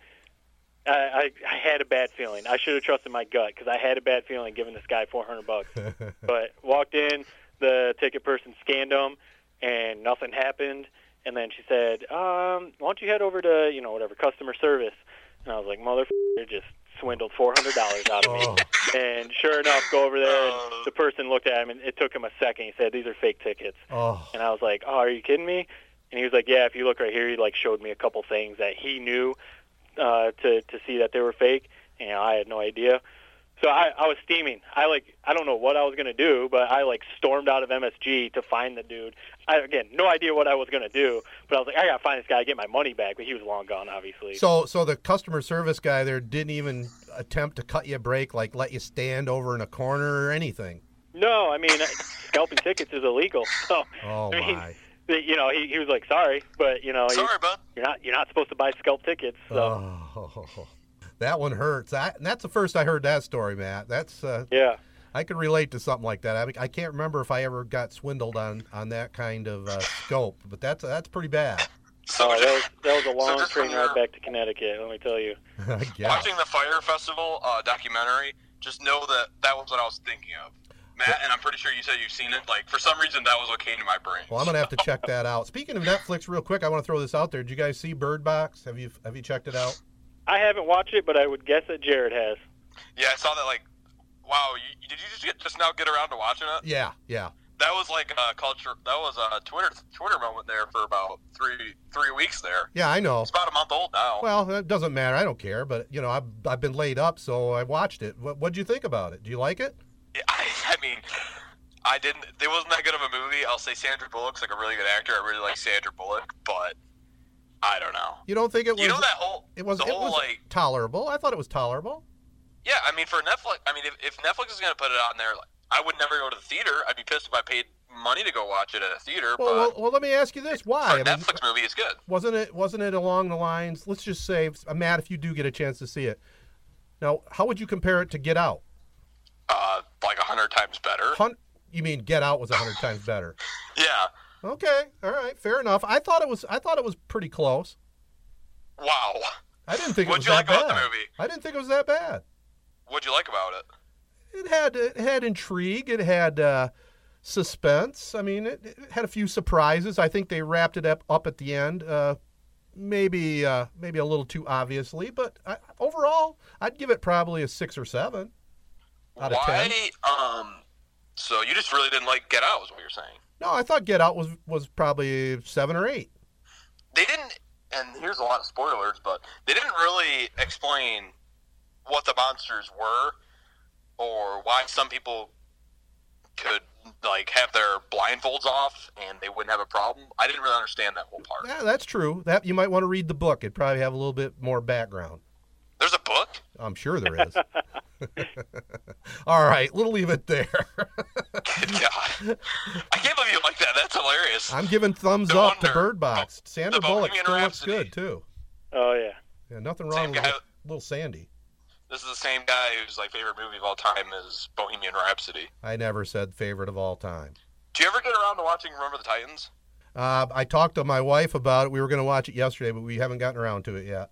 I had a bad feeling. I should have trusted my gut because I had a bad feeling giving this guy $400. But walked in, the ticket person scanned them, and nothing happened. And then she said, why don't you head over to, you know, whatever, customer service. And I was like, motherfucker, just swindled $400 out of me. And sure enough, go over there, and the person looked at him, and it took him a second. He said, these are fake tickets. And I was like, oh, are you kidding me? And he was like, yeah, if you look right here, he, like, showed me a couple things that he knew to see that they were fake. And, you know, I had no idea. So I was steaming. I don't know what I was going to do, but I, like, stormed out of MSG to find the dude. Again, no idea what I was going to do, but I was like, I got to find this guy, get my money back. But he was long gone, obviously. So the customer service guy there didn't even attempt to cut you a break, like let you stand over in a corner or anything? No, I mean, scalping tickets is illegal. So, you know, he was like, sorry, but, you know, sorry, bud. You're not supposed to buy scalp tickets. So. Oh. That one hurts. And that's the first I heard that story, Matt. That's yeah. I can relate to something like that. I can't remember if I ever got swindled on that kind of scope, but that's pretty bad. So that was a long train ride back to Connecticut. Let me tell you. Watching the Fire Festival documentary, just know that was what I was thinking of, Matt. And I'm pretty sure you said you've seen it. Like, for some reason, that was what came to my brain. Well, I'm gonna have to check that out. Speaking of Netflix, real quick, I want to throw this out there. Did you guys see Bird Box? Have you checked it out? I haven't watched it, but I would guess that Jared has. Yeah, I saw that, like, wow, did you just now get around to watching it? Yeah. That was, like, a culture, that was a Twitter moment there for about three weeks there. Yeah, I know. It's about a month old now. Well, it doesn't matter. I don't care, but, you know, I've been laid up, so I watched it. What'd you think about it? Do you like it? Yeah, I mean, I didn't, it wasn't that good of a movie. I'll say Sandra Bullock's, like, a really good actor. I really like Sandra Bullock, but... I don't know. You don't think it was... You know that whole... It was like... Tolerable. I thought it was tolerable. Yeah, I mean, for Netflix... I mean, if Netflix is going to put it on there, like, I would never go to the theater. I'd be pissed if I paid money to go watch it at a theater, Well, let me ask you this. Why? Netflix movie is good. Wasn't it along the lines... Let's just say, Matt, if you do get a chance to see it. Now, how would you compare it to Get Out? Like 100 times better. You mean Get Out was 100 times better? Yeah. Okay, all right, fair enough. I thought it was pretty close. Wow. I didn't think it was that bad. What'd you like about the movie? I didn't think it was that bad. What'd you like about it? It had intrigue. It had suspense. I mean, it had a few surprises. I think they wrapped it up at the end, maybe a little too obviously. But overall, I'd give it probably a 6 or 7 out of 10. Why? So you just really didn't like Get Out, is what you're saying? No, I thought Get Out was probably 7 or 8. They didn't, and here's a lot of spoilers, but they didn't really explain what the monsters were or why some people could, like, have their blindfolds off and they wouldn't have a problem. I didn't really understand that whole part. Yeah, that's true. That you might want to read the book. It'd probably have a little bit more background. There's a book? I'm sure there is. All right, we'll leave it there. Good God. I can't believe you like that. That's hilarious. I'm giving thumbs up to Bird Box. Sandra Bullock still looks good, too. Oh, yeah. Yeah, nothing wrong with Little Sandy. This is the same guy whose, like, favorite movie of all time is Bohemian Rhapsody. I never said favorite of all time. Do you ever get around to watching Remember the Titans? I talked to my wife about it. We were going to watch it yesterday, but we haven't gotten around to it yet.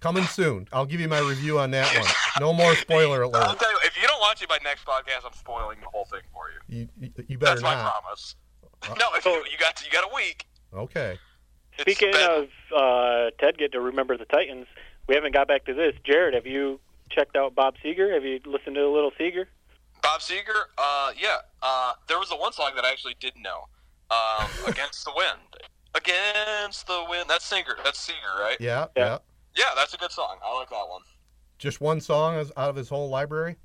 Coming soon. I'll give you my review on that one. No more spoiler alert. I'll tell you, if you don't watch it by next podcast, I'm spoiling the whole thing for you. You better not. That's my promise. No, if you got a week. Okay. Speaking of Ted getting to Remember the Titans, we haven't got back to this. Jared, have you checked out Bob Seger? Have you listened to a little Seger? Bob Seger? Yeah. There was the one song that I actually didn't know. Against the Wind. Against the Wind. That's Seger, right? Yeah. Yeah, that's a good song. I like that one. Just one song out of his whole library?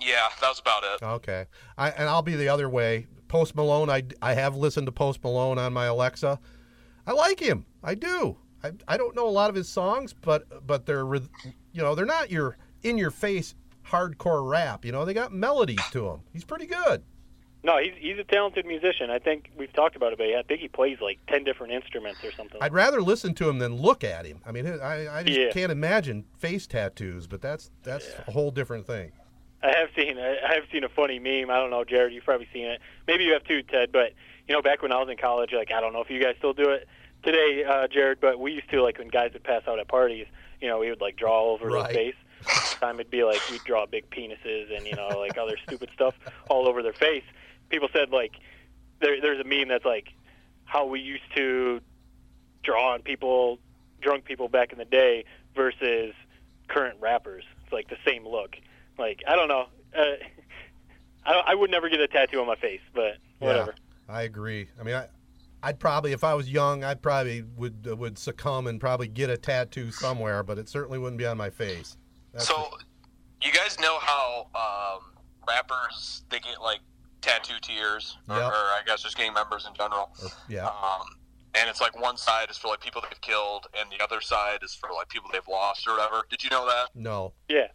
Yeah, that was about it. Okay. And I'll be the other way. Post Malone, I have listened to Post Malone on my Alexa. I like him. I do. I don't know a lot of his songs, but they're, you know, they're not your in-your-face hardcore rap. You know, they got melodies to them. He's pretty good. No, he's a talented musician. I think we've talked about it, but I think he plays like 10 different instruments or something. I'd rather listen to him than look at him. I mean, I just can't imagine face tattoos, but that's a whole different thing. I have seen a funny meme. I don't know, Jared, you've probably seen it. Maybe you have too, Ted, but you know, back when I was in college, like, I don't know if you guys still do it today, Jared, but we used to, like, when guys would pass out at parties, you know, we would, like, draw all over their face. Time it'd be like we'd draw big penises and, you know, like other stupid stuff all over their face. People said, like, there's a meme that's like how we used to draw on people, drunk people back in the day versus current rappers. It's like the same look. Like, I don't know. I would never get a tattoo on my face, but whatever. Yeah, I agree. I mean, I'd probably, if I was young, I'd probably would succumb and probably get a tattoo somewhere, but it certainly wouldn't be on my face. You guys know how rappers, they get, like, tattoo tiers, or I guess just gang members in general. And it's, like, one side is for, like, people they've killed, and the other side is for, like, people they've lost or whatever. Did you know that? No. Yeah.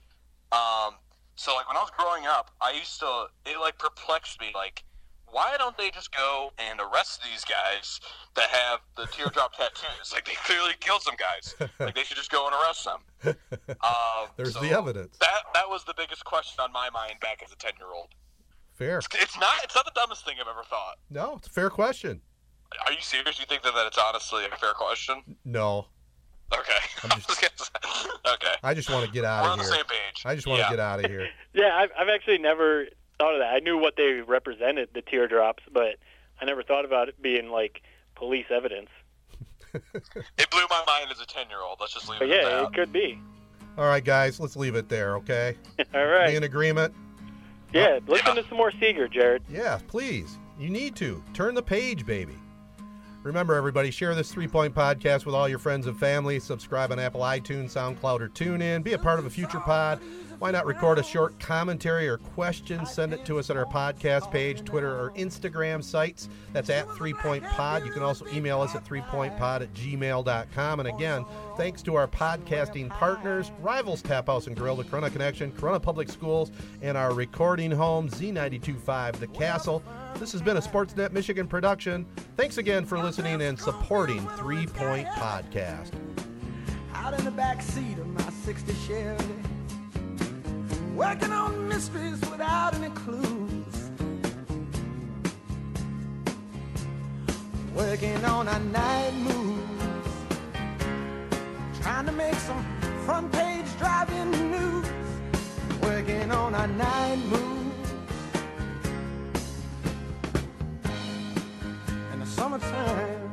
So, like, when I was growing up, I used to, it, like, perplexed me, like, why don't they just go and arrest these guys that have the teardrop tattoos? Like, they clearly killed some guys. Like, they should just go and arrest them. There's the evidence. That was the biggest question on my mind back as a 10-year-old. Fair. It's not the dumbest thing I've ever thought. No, it's a fair question. Are you serious? You think that it's honestly a fair question? No. Okay. Okay. I just want to get out of here. We're on the same page. I just want to get out of here. Yeah, I've actually never thought of that. I knew what they represented, the teardrops, but I never thought about it being like police evidence. It blew my mind as a 10-year-old. Let's just leave it at that. Yeah, it could be. All right, guys, let's leave it there, okay? All right. Be in agreement? Yeah, listen to some more Seeger, Jared. Yeah, please. You need to. Turn the page, baby. Remember, everybody, share this 3-Point Podcast with all your friends and family. Subscribe on Apple iTunes, SoundCloud, or TuneIn. Be a part of a future pod. Why not record a short commentary or question? Send it to us at our podcast page, Twitter, or Instagram sites. That's at 3-Point Pod. You can also email us at 3pointpod@gmail.com. And again, thanks to our podcasting partners, Rivals Tap House and Grill, the Corona Connection, Corona Public Schools, and our recording home, Z92.5, The Castle. This has been a Sportsnet Michigan production. Thanks again for listening and supporting 3-Point Podcast. Out in the backseat of my 60 Chevy, working on mysteries without any clues, working on our night moves, trying to make some front page driving news, working on our night moves. In the summertime